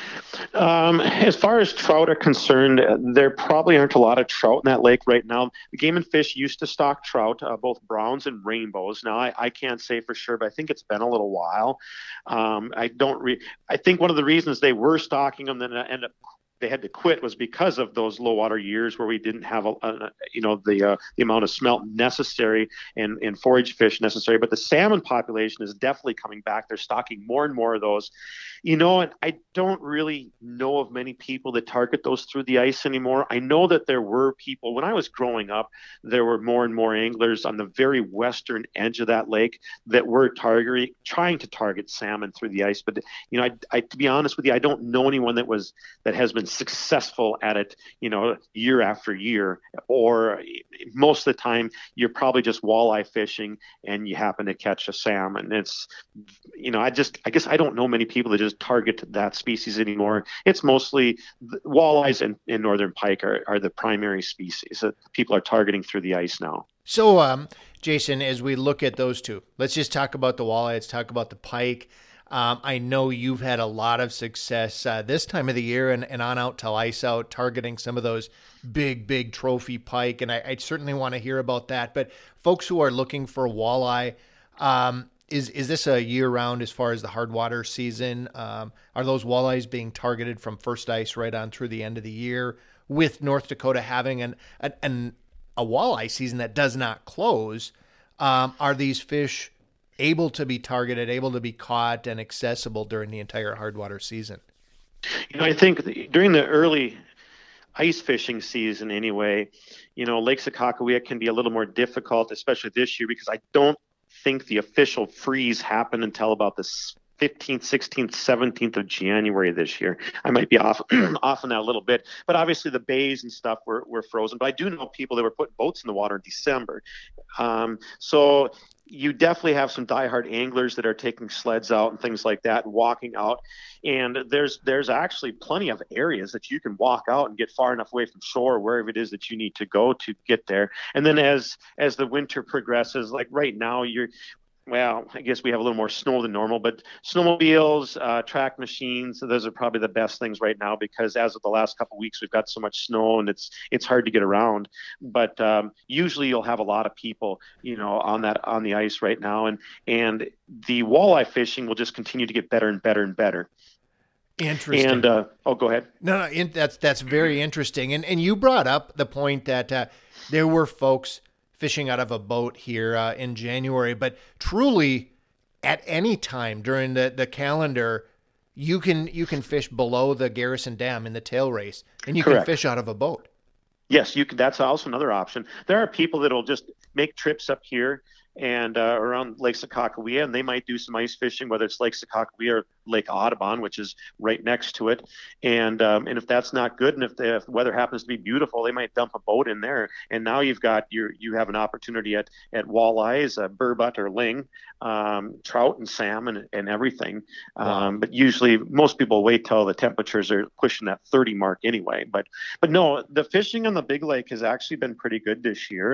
As far as trout are concerned, there probably aren't a lot of trout in that lake right now. The Game and Fish used to stock trout, both browns and rainbows. Now, I can't say for sure, but I think it's been a little while. I think one of the reasons they were stocking them then ended up they had to quit was because of those low water years where we didn't have the amount of smelt necessary and forage fish necessary. But the salmon population is definitely coming back. They're stocking more and more of those, and I don't really know of many people that target those through the ice anymore. I know that there were people when I was growing up, there were more and more anglers on the very western edge of that lake that were trying to target salmon through the ice. But, I to be honest with you, I don't know anyone that has been successful at it, year after year, or most of the time you're probably just walleye fishing and you happen to catch a salmon. It's, I guess I don't know many people that just target that species anymore. It's mostly walleyes and northern pike are the primary species that people are targeting through the ice now. So, Jason, as we look at those two, let's just talk about the walleye. Let's talk about the pike. I know you've had a lot of success this time of the year and on out till ice out, targeting some of those big trophy pike. And I certainly want to hear about that. But folks who are looking for walleye, is this a year round as far as the hard water season? Are those walleyes being targeted from first ice right on through the end of the year, with North Dakota having a walleye season that does not close? Are these fish able to be targeted, able to be caught and accessible during the entire hardwater season? I think during the early ice fishing season anyway, Lake Sakakawea can be a little more difficult, especially this year, because I don't think the official freeze happened until about the 15th, 16th, 17th of January this year. I might be off on that a little bit, but obviously the bays and stuff were frozen. But I do know people that were putting boats in the water in December. So you definitely have some diehard anglers that are taking sleds out and things like that, and walking out. And there's actually plenty of areas that you can walk out and get far enough away from shore, wherever it is that you need to go to get there. And then as the winter progresses, like right now, well, I guess we have a little more snow than normal, but snowmobiles, track machines, those are probably the best things right now, because as of the last couple of weeks, we've got so much snow and it's hard to get around. But usually you'll have a lot of people, on the ice right now. And the walleye fishing will just continue to get better and better and better. Interesting. And, go ahead. No, that's very interesting. And you brought up the point that there were folks fishing out of a boat here in January, but truly at any time during the calendar, you can fish below the Garrison Dam in the tail race, and you Correct. Can fish out of a boat. Yes, you can. That's also another option. There are people that'll just make trips up here and around Lake Sakakawea, and they might do some ice fishing, whether it's Lake Sakakawea or Lake Audubon, which is right next to it. And if that's not good, and if the weather happens to be beautiful, they might dump a boat in there. And now you've got you have an opportunity at walleyes, burbot or ling, trout and salmon and everything. Wow. But usually most people wait till the temperatures are pushing that 30 mark anyway. But no, the fishing on the Big Lake has actually been pretty good this year.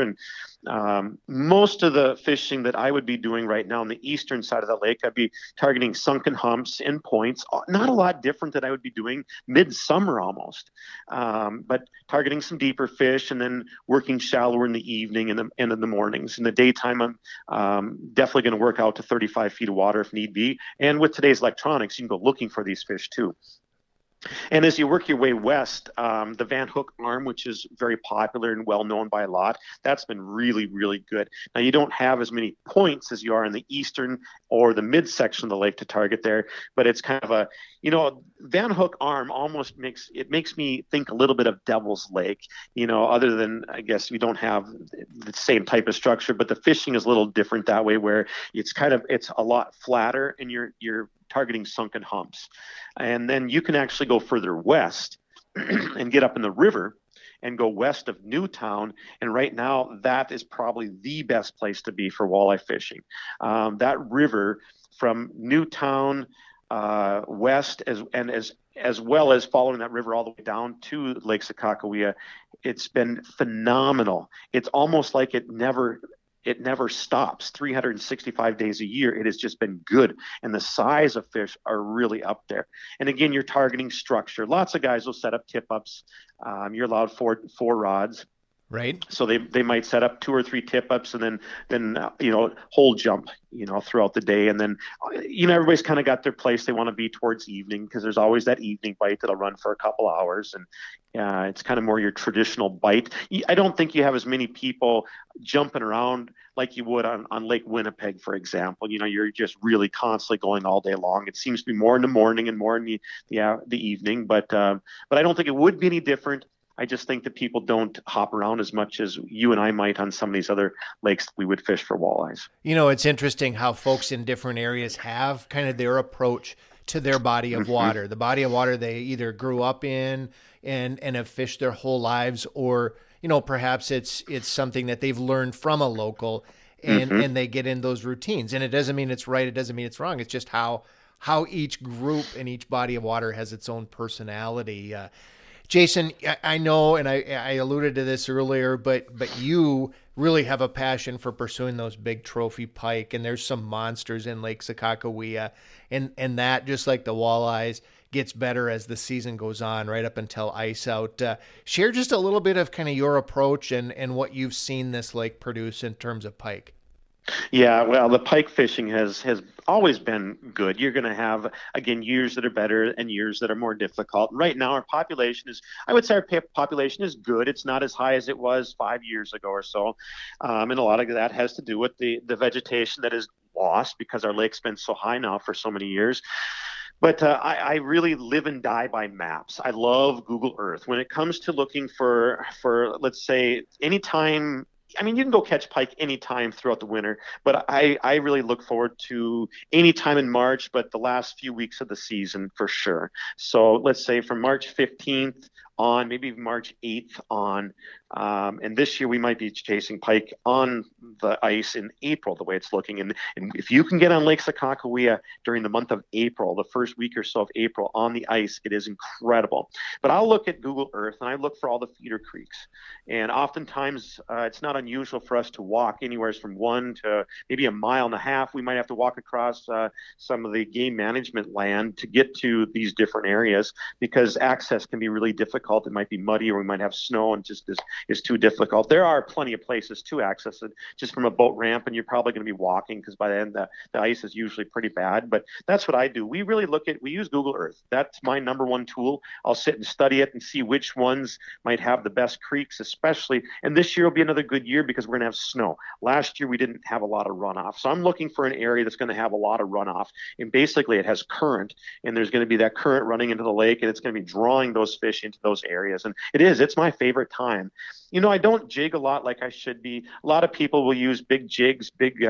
And most of the fishing that I would be doing right now on the eastern side of the lake, I'd be targeting sunken humps and points, not a lot different than I would be doing midsummer almost, but targeting some deeper fish and then working shallower in the evening and in the mornings. In the daytime, I'm definitely going to work out to 35 feet of water if need be. And with today's electronics, you can go looking for these fish too. And as you work your way west, the Van Hook Arm, which is very popular and well-known by a lot, that's been really, really good. Now, you don't have as many points as you are in the eastern or the midsection of the lake to target there, but it's kind of a, Van Hook Arm almost makes me think a little bit of Devil's Lake, other than, I guess, we don't have the same type of structure, but the fishing is a little different that way, where it's a lot flatter and you're targeting sunken humps. And then you can actually go further west and get up in the river and go west of Newtown. And right now, that is probably the best place to be for walleye fishing. That river from Newtown west, as as well as following that river all the way down to Lake Sakakawea. It's been phenomenal. It's almost like it never stops. 365 days a year, it has just been good. And the size of fish are really up there. And again, you're targeting structure. Lots of guys will set up tip-ups. You're allowed four rods. Right. So they might set up two or three tip-ups and then whole jump, throughout the day. And then, everybody's kind of got their place they want to be towards evening, because there's always that evening bite that'll run for a couple hours. And it's kind of more your traditional bite. I don't think you have as many people jumping around like you would on Lake Winnipeg, for example. You're just really constantly going all day long. It seems to be more in the morning and more in the evening. But I don't think it would be any different. I just think that people don't hop around as much as you and I might on some of these other lakes that we would fish for walleyes. It's interesting how folks in different areas have kind of their approach to their body of water, the body of water they either grew up in and have fished their whole lives, or, perhaps it's something that they've learned from a local and they get in those routines. And it doesn't mean it's right. It doesn't mean it's wrong. It's just how each group and each body of water has its own personality. Jason, I know, and I alluded to this earlier, but you really have a passion for pursuing those big trophy pike, and there's some monsters in Lake Sakakawea, and that, just like the walleyes, gets better as the season goes on, right up until ice out. Share just a little bit of kind of your approach and what you've seen this lake produce in terms of pike. Yeah, well, the pike fishing has always been good. You're going to have, again, years that are better and years that are more difficult. Right now, our population is, I would say our population is good. It's not as high as it was 5 years ago or so. And a lot of that has to do with the vegetation that is lost because our lake's been so high now for so many years. But I really live and die by maps. I love Google Earth. When it comes to looking for let's say, any time, you can go catch pike anytime throughout the winter, but I really look forward to any time in March, but the last few weeks of the season for sure. So let's say from March 15th on, maybe March 8th on, and this year we might be chasing pike on the ice in April, the way it's looking. And if you can get on Lake Sakakawea during the month of April, the first week or so of April on the ice, it is incredible. But I'll look at Google Earth and I look for all the feeder creeks. And oftentimes it's not unusual for us to walk anywhere from 1 to maybe 1.5 miles. We might have to walk across some of the game management land to get to these different areas, because access can be really difficult. It might be muddy, or we might have snow, and just is too difficult. There are plenty of places to access it just from a boat ramp, and you're probably going to be walking, because by the end the ice is usually pretty bad. But that's what I do. We really we use Google Earth. That's my number one tool. I'll sit and study it and see which ones might have the best creeks, especially. And this year will be another good year because we're going to have snow. Last year we didn't have a lot of runoff, so I'm looking for an area that's going to have a lot of runoff, and basically it has current, and there's going to be that current running into the lake, and it's going to be drawing those fish into those areas. And it's my favorite time. I don't jig a lot like I should be. A lot of people will use big jigs, big,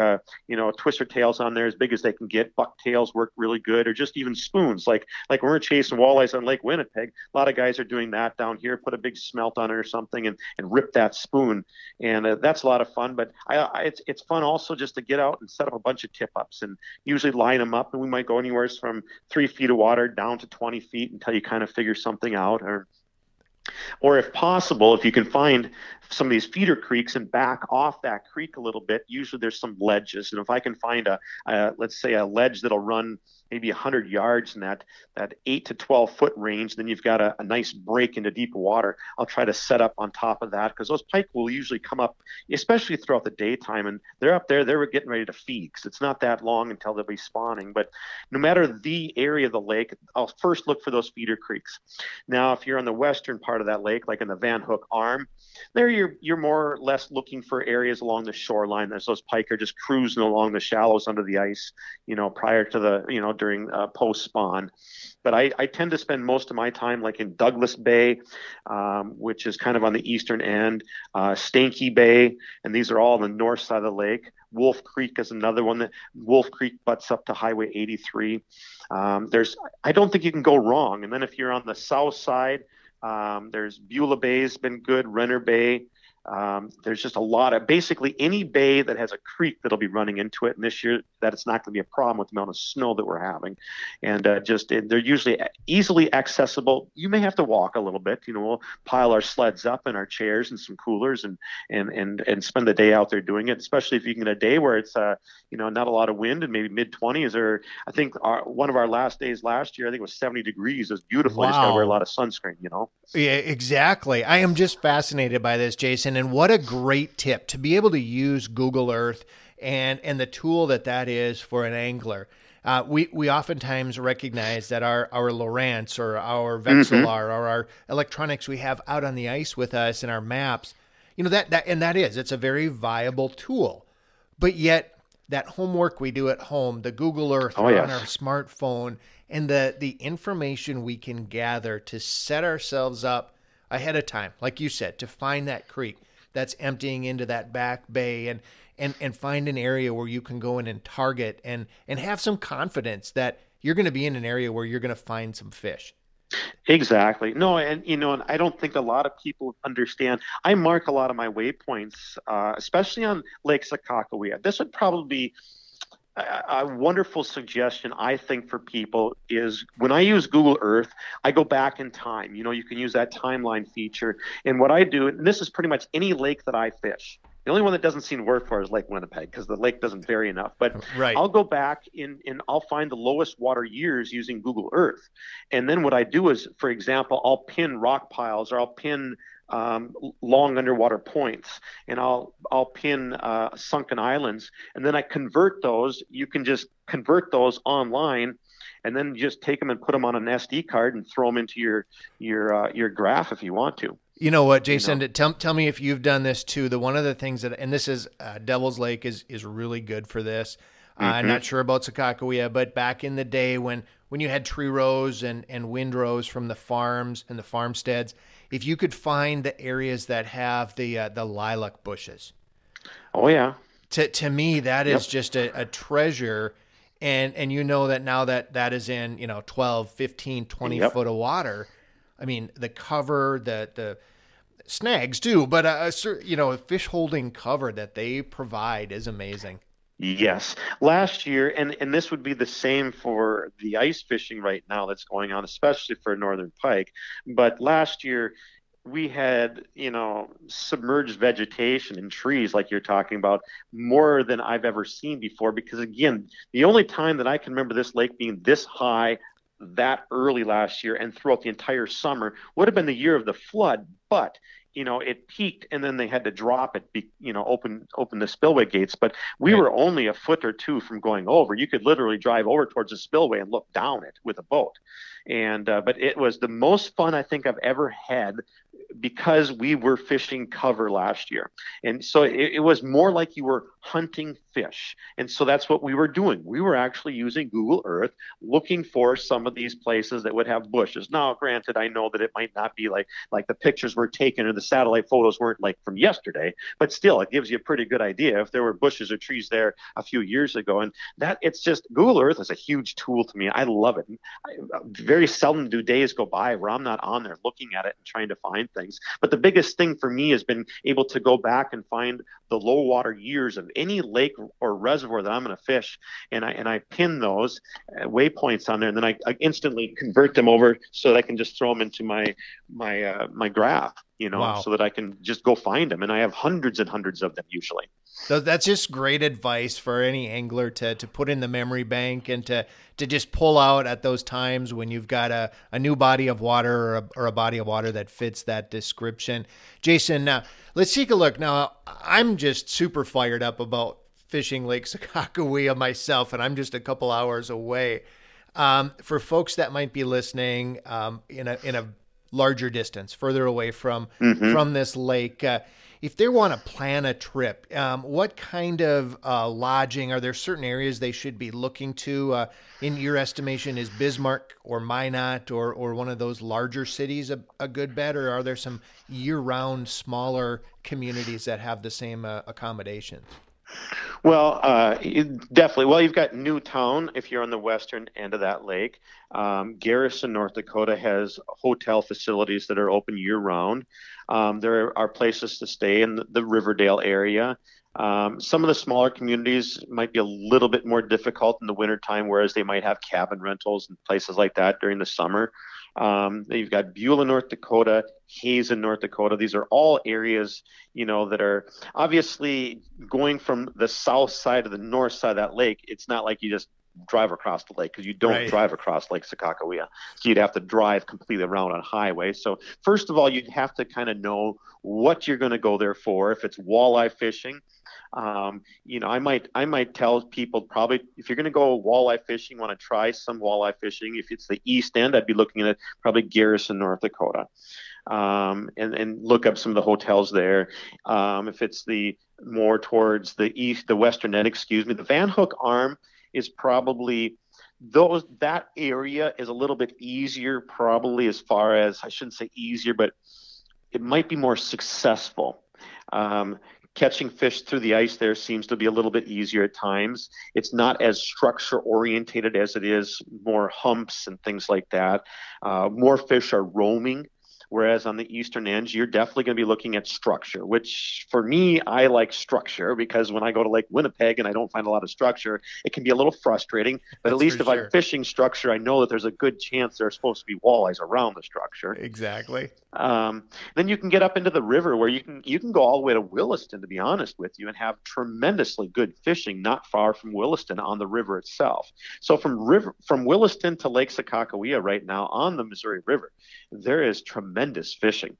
twister tails on there as big as they can get. Bucktails work really good, or just even spoons. Like when we're chasing walleyes on Lake Winnipeg, a lot of guys are doing that down here, put a big smelt on it or something and rip that spoon. And that's a lot of fun. But it's fun also just to get out and set up a bunch of tip-ups and usually line them up. And we might go anywhere from 3 feet of water down to 20 feet until you kind of figure something out. Or if possible, if you can find some of these feeder creeks and back off that creek a little bit, usually there's some ledges. And if I can find a ledge that'll run maybe 100 yards in that 8 to 12 foot range, then you've got a nice break into deep water. I'll try to set up on top of that, because those pike will usually come up, especially throughout the daytime, and they're up there, they're getting ready to feed, because it's not that long until they'll be spawning. But no matter the area of the lake, I'll first look for those feeder creeks. Now, if you're on the western part of that lake, like in the Van Hook Arm, there you're more or less looking for areas along the shoreline, as those pike are just cruising along the shallows under the ice, prior to the, during post-spawn. But I tend to spend most of my time like in Douglas Bay, which is kind of on the eastern end, Stanky Bay, and these are all on the north side of the lake. Wolf Creek is another one. That Wolf Creek butts up to Highway 83. I don't think you can go wrong. And then if you're on the south side, there's Beulah Bay's been good, Renner Bay. There's just a lot of, basically any bay that has a creek that'll be running into it. And this year, that it's not going to be a problem with the amount of snow that we're having. And they're usually easily accessible. You may have to walk a little bit. You know, we'll pile our sleds up and our chairs and some coolers and spend the day out there doing it, especially if you can get a day where it's, not a lot of wind and maybe mid-20s. Or I think one of our last days last year, I think it was 70 degrees. It was beautiful. Wow. You just got to wear a lot of sunscreen, you know? Yeah, exactly. I am just fascinated by this, Jason. And what a great tip to be able to use Google Earth and the tool that is for an angler. We oftentimes recognize that our Lowrance or our Vexilar or our electronics we have out on the ice with us and our maps, you know, it's a very viable tool. But yet that homework we do at home, the Google Earth on our smartphone, and the information we can gather to set ourselves up ahead of time, like you said, to find that creek that's emptying into that back bay and find an area where you can go in and target and have some confidence that you're going to be in an area where you're going to find some fish. Exactly. No, and I don't think a lot of people understand. I mark a lot of my waypoints, especially on Lake Sakakawea. This would probably be a wonderful suggestion, I think, for people is when I use Google Earth, I go back in time. You know, you can use that timeline feature. And what I do, and this is pretty much any lake that I fish. The only one that doesn't seem to work for is Lake Winnipeg because the lake doesn't vary enough. But right. I'll go back and I'll find the lowest water years using Google Earth. And then what I do is, for example, I'll pin rock piles or I'll pin long underwater points, and I'll pin sunken islands. And then I convert those. You can just convert those online and then just take them and put them on an SD card and throw them into your graph if you want to. You know what, Jason, tell me if you've done this too. The one of the things that, and this is Devil's Lake is really good for this. I'm not sure about Sakakawea, but back in the day when you had tree rows and wind rows from the farms and the farmsteads, if you could find the areas that have the lilac bushes. Oh yeah. To me, that is just a treasure. And you know that now that is in, 12, 15, 20 foot of water. I mean, the cover, the snags too, but a fish holding cover that they provide is amazing. Yes. Last year, and this would be the same for the ice fishing right now that's going on, especially for northern pike. But last year, we had, submerged vegetation and trees like you're talking about more than I've ever seen before. Because, again, the only time that I can remember this lake being this high that early last year and throughout the entire summer would have been the year of the flood, but it peaked and then they had to drop it, open the spillway gates. But we were only a foot or two from going over. You could literally drive over towards the spillway and look down it with a boat. And but it was the most fun I think I've ever had because we were fishing cover last year. And so it was more like you were hunting fish. And so that's what we were doing. We were actually using Google Earth, looking for some of these places that would have bushes. Now, granted, I know that it might not be like the pictures were taken or the satellite photos weren't like from yesterday, but still it gives you a pretty good idea if there were bushes or trees there a few years ago. And that it's just Google Earth is a huge tool to me. I love it. I very seldom do days go by where I'm not on there looking at it and trying to find things. But the biggest thing for me has been able to go back and find the low water years of any lake or reservoir that I'm going to fish. And I pin those waypoints on there, and then I instantly convert them over so that I can just throw them into my graph, wow. So that I can just go find them. And I have hundreds and hundreds of them usually. So that's just great advice for any angler to put in the memory bank and to just pull out at those times when you've got a new body of water or a body of water that fits that description. Jason, now let's take a look. Now, I'm just super fired up about fishing Lake Sakakawea myself, and I'm just a couple hours away. For folks that might be listening in a larger distance, further away from this lake, if they want to plan a trip, what kind of lodging, are there certain areas they should be looking to? In your estimation, is Bismarck or Minot or one of those larger cities a good bet, or are there some year-round smaller communities that have the same accommodations? Well, definitely. Well, you've got Newtown if you're on the western end of that lake. Garrison, North Dakota has hotel facilities that are open year round. There are places to stay in the Riverdale area. Some of the smaller communities might be a little bit more difficult in the wintertime, whereas they might have cabin rentals and places like that during the summer. You've got Beulah, North Dakota, Hayes in North Dakota. These are all areas, you know, that are obviously going from the south side to the north side of that lake. It's not like you just drive across the lake, because you don't drive across Lake Sakakawea. So you'd have to drive completely around on highway. So first of all, you'd have to kind of know what you're going to go there for. If it's walleye fishing, you know, I might tell people, probably if you're going to go walleye fishing, want to try some walleye fishing. If it's the east end, I'd be looking at probably Garrison, North Dakota, and look up some of the hotels there. If it's the more towards the east, the western end, the Van Hook Arm is probably those. That area is a little bit easier, probably, as far as, I shouldn't say easier, but it might be more successful. Catching fish through the ice there seems to be a little bit easier at times. It's not as structure orientated as it is more humps and things like that. More fish are roaming, whereas on the eastern end, you're definitely going to be looking at structure, which for me, I like structure, because when I go to Lake Winnipeg and I don't find a lot of structure, it can be a little frustrating. But at least if I'm fishing structure, I know that there's a good chance there's supposed to be walleyes around the structure. Exactly. Then you can get up into the river, where you can go all the way to Williston, to be honest with you, and have tremendously good fishing not far from Williston on the river itself. So from Williston to Lake Sakakawea right now on the Missouri River, there is tremendous fishing.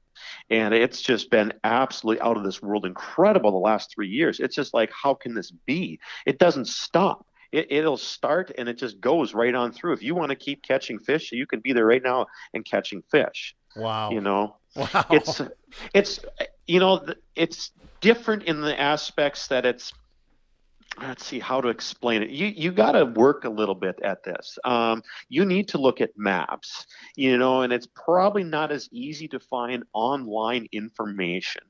And it's just been absolutely out of this world incredible the last 3 years. It's just like, how can this be? It doesn't stop. It'll start and it just goes right on through. If you want to keep catching fish, you can be there right now and catching fish. Wow. You know, wow. It's, you know, it's different in the aspects that it's, let's see how to explain it. You got to work a little bit at this. You need to look at maps, you know, and it's probably not as easy to find online information.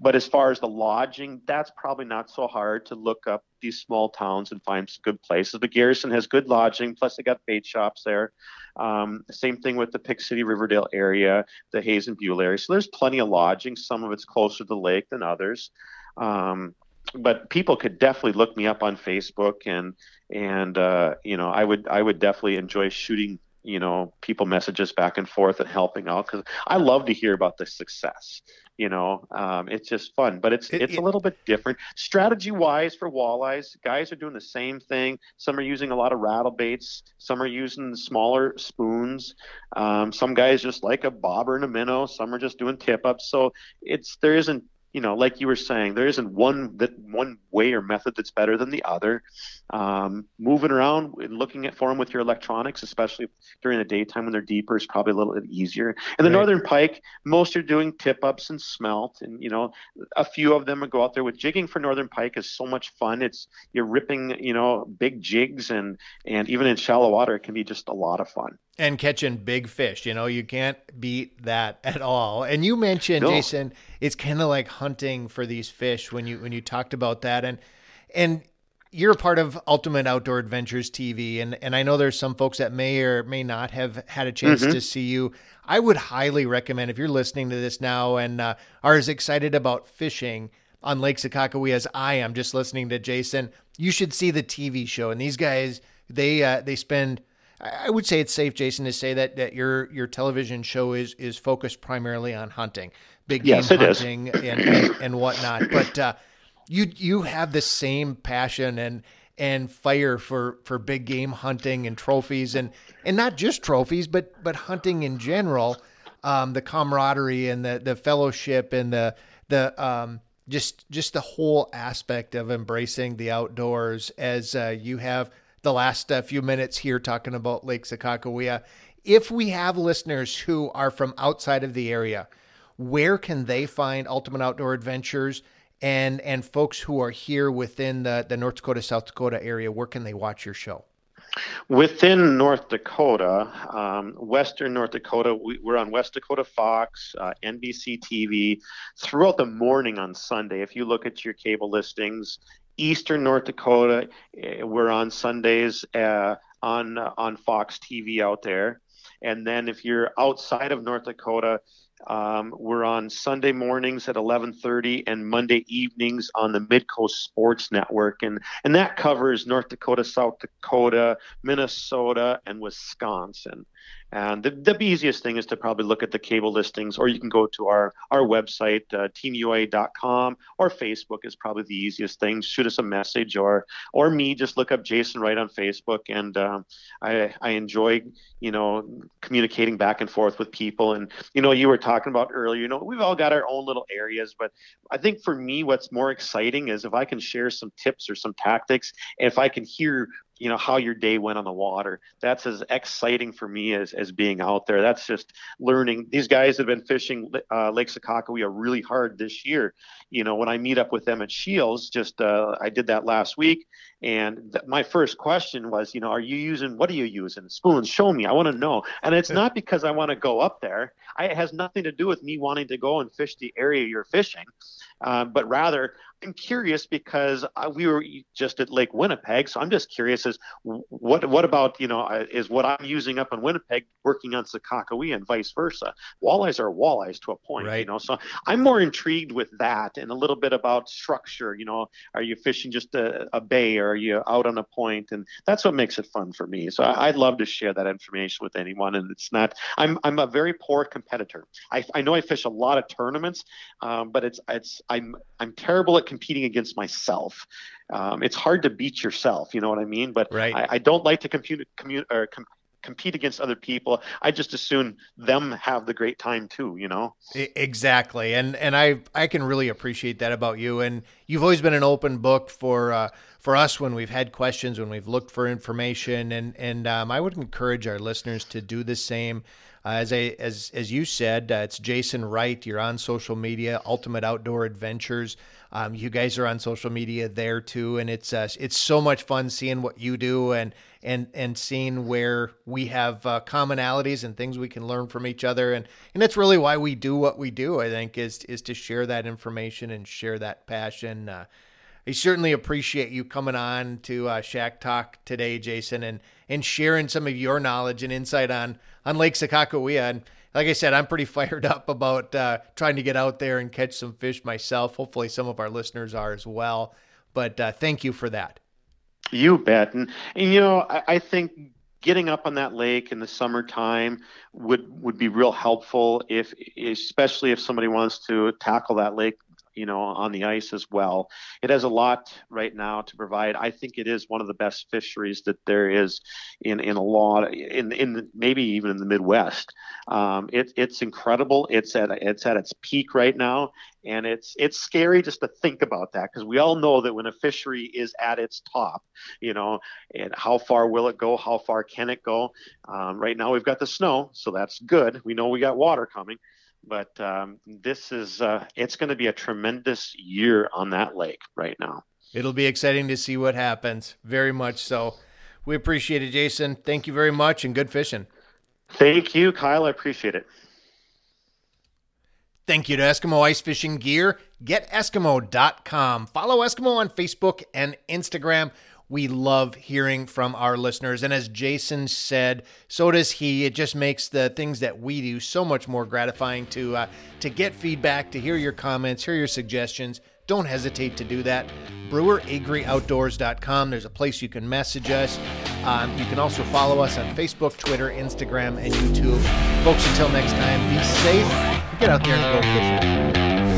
But as far as the lodging, that's probably not so hard to look up these small towns and find some good places. But Garrison has good lodging, plus they got bait shops there. Same thing with the Pick City, Riverdale area, the Hayes and Beulah area. So there's plenty of lodging. Some of it's closer to the lake than others. But people could definitely look me up on Facebook, and you know, I would definitely enjoy shooting, you know, people messages back and forth and helping out, because I love to hear about the success. You know, it's just fun, but it's a little bit different strategy wise for walleyes. Guys are doing the same thing. Some are using a lot of rattle baits. Some are using smaller spoons. Some guys just like a bobber and a minnow. Some are just doing tip ups. So there isn't, you know, like you were saying, there isn't one way or method that's better than the other. Moving around and looking for them with your electronics, especially during the daytime when they're deeper, is probably a little bit easier. And the northern pike, most are doing tip-ups and smelt. And, you know, a few of them will go out there with jigging. For northern pike is so much fun. You're ripping, you know, big jigs, and even in shallow water, it can be just a lot of fun. And catching big fish, you know, you can't beat that at all. And you mentioned, Jason, it's kind of like hunting for these fish when you talked about that. And you're a part of Ultimate Outdoor Adventures TV. And I know there's some folks that may or may not have had a chance to see you. I would highly recommend, if you're listening to this now and are as excited about fishing on Lake Sakakawea as I am just listening to Jason, you should see the TV show. And these guys, they spend... I would say it's safe, Jason, to say that your television show is focused primarily on hunting, big game hunting and whatnot. But you have the same passion and fire for big game hunting and trophies, and not just trophies, but hunting in general. The camaraderie and the fellowship and the just the whole aspect of embracing the outdoors, as you have the last few minutes here talking about Lake Sakakawea. If we have listeners who are from outside of the area, where can they find Ultimate Outdoor Adventures, and folks who are here within the North Dakota, South Dakota area, where can they watch your show? Within North Dakota, Western North Dakota, we're on West Dakota Fox, NBC TV, throughout the morning on Sunday. If you look at your cable listings, Eastern North Dakota, we're on Sundays on Fox TV out there. And then if you're outside of North Dakota, We're on Sunday mornings at 11:30 and Monday evenings on the Midcoast Sports Network. And that covers North Dakota, South Dakota, Minnesota, and Wisconsin. And the easiest thing is to probably look at the cable listings, or you can go to our website, teamua.com, or Facebook is probably the easiest thing. Shoot us a message, or me, just look up Jason Wright on Facebook. And I enjoy, communicating back and forth with people. And, you were talking about earlier, we've all got our own little areas. But I think for me, what's more exciting is if I can share some tips or some tactics, if I can hear how your day went on the water. That's as exciting for me as being out there. That's just learning. These guys have been fishing Lake Sakakawea really hard this year. When I meet up with them at Shields, I did that last week. And my first question was, what are you using? Spoons, show me. I want to know. And it's not because I want to go up there. It has nothing to do with me wanting to go and fish the area you're fishing. But rather, I'm curious because we were just at Lake Winnipeg. So I'm just curious as what about, is what I'm using up in Winnipeg working on Sakakawea and vice versa? Walleyes are walleyes to a point, right. So I'm more intrigued with that and a little bit about structure. Are you fishing just a bay or are you out on a point? And that's what makes it fun for me. So I'd love to share that information with anyone. And it's not, I'm a very poor competitor. I know I fish a lot of tournaments, but I'm terrible at competing against myself. It's hard to beat yourself. You know what I mean? But right. I don't like to compete against other people. I just assume them have the great time too, Exactly. And I can really appreciate that about you. And you've always been an open book for us when we've had questions, when we've looked for information. And I would encourage our listeners to do the same. As you said, it's Jason Wright. You're on social media, Ultimate Outdoor Adventures. You guys are on social media there too, and it's so much fun seeing what you do and seeing where we have commonalities and things we can learn from each other. And that's really why we do what we do. I think is to share that information and share that passion. I certainly appreciate you coming on to Shack Talk today, Jason, and sharing some of your knowledge and insight on Lake Sakakawea. And like I said, I'm pretty fired up about trying to get out there and catch some fish myself. Hopefully some of our listeners are as well. But thank you for that. You bet. And I think getting up on that lake in the summertime would be real helpful, especially if somebody wants to tackle that lake on the ice as well. It has a lot right now to provide. I think it is one of the best fisheries that there is in a lot, maybe even in the Midwest. It's incredible. It's at its peak right now. And it's scary just to think about that, because we all know that when a fishery is at its top, and how far will it go? How far can it go? Right now we've got the snow, so that's good. We know we got water coming. But this is it's going to be a tremendous year on that lake right now. It'll be exciting to see what happens. Very much so. We appreciate it, Jason. Thank you very much and good fishing. Thank you, Kyle. I appreciate it. Thank you to Eskimo Ice Fishing Gear. Get Eskimo.com. Follow Eskimo on Facebook and Instagram. We love hearing from our listeners. And as Jason said, so does he. It just makes the things that we do so much more gratifying to get feedback, to hear your comments, hear your suggestions. Don't hesitate to do that. BrewerAgriOutdoors.com. There's a place you can message us. You can also follow us on Facebook, Twitter, Instagram, and YouTube. Folks, until next time, be safe. Get out there and go fishing.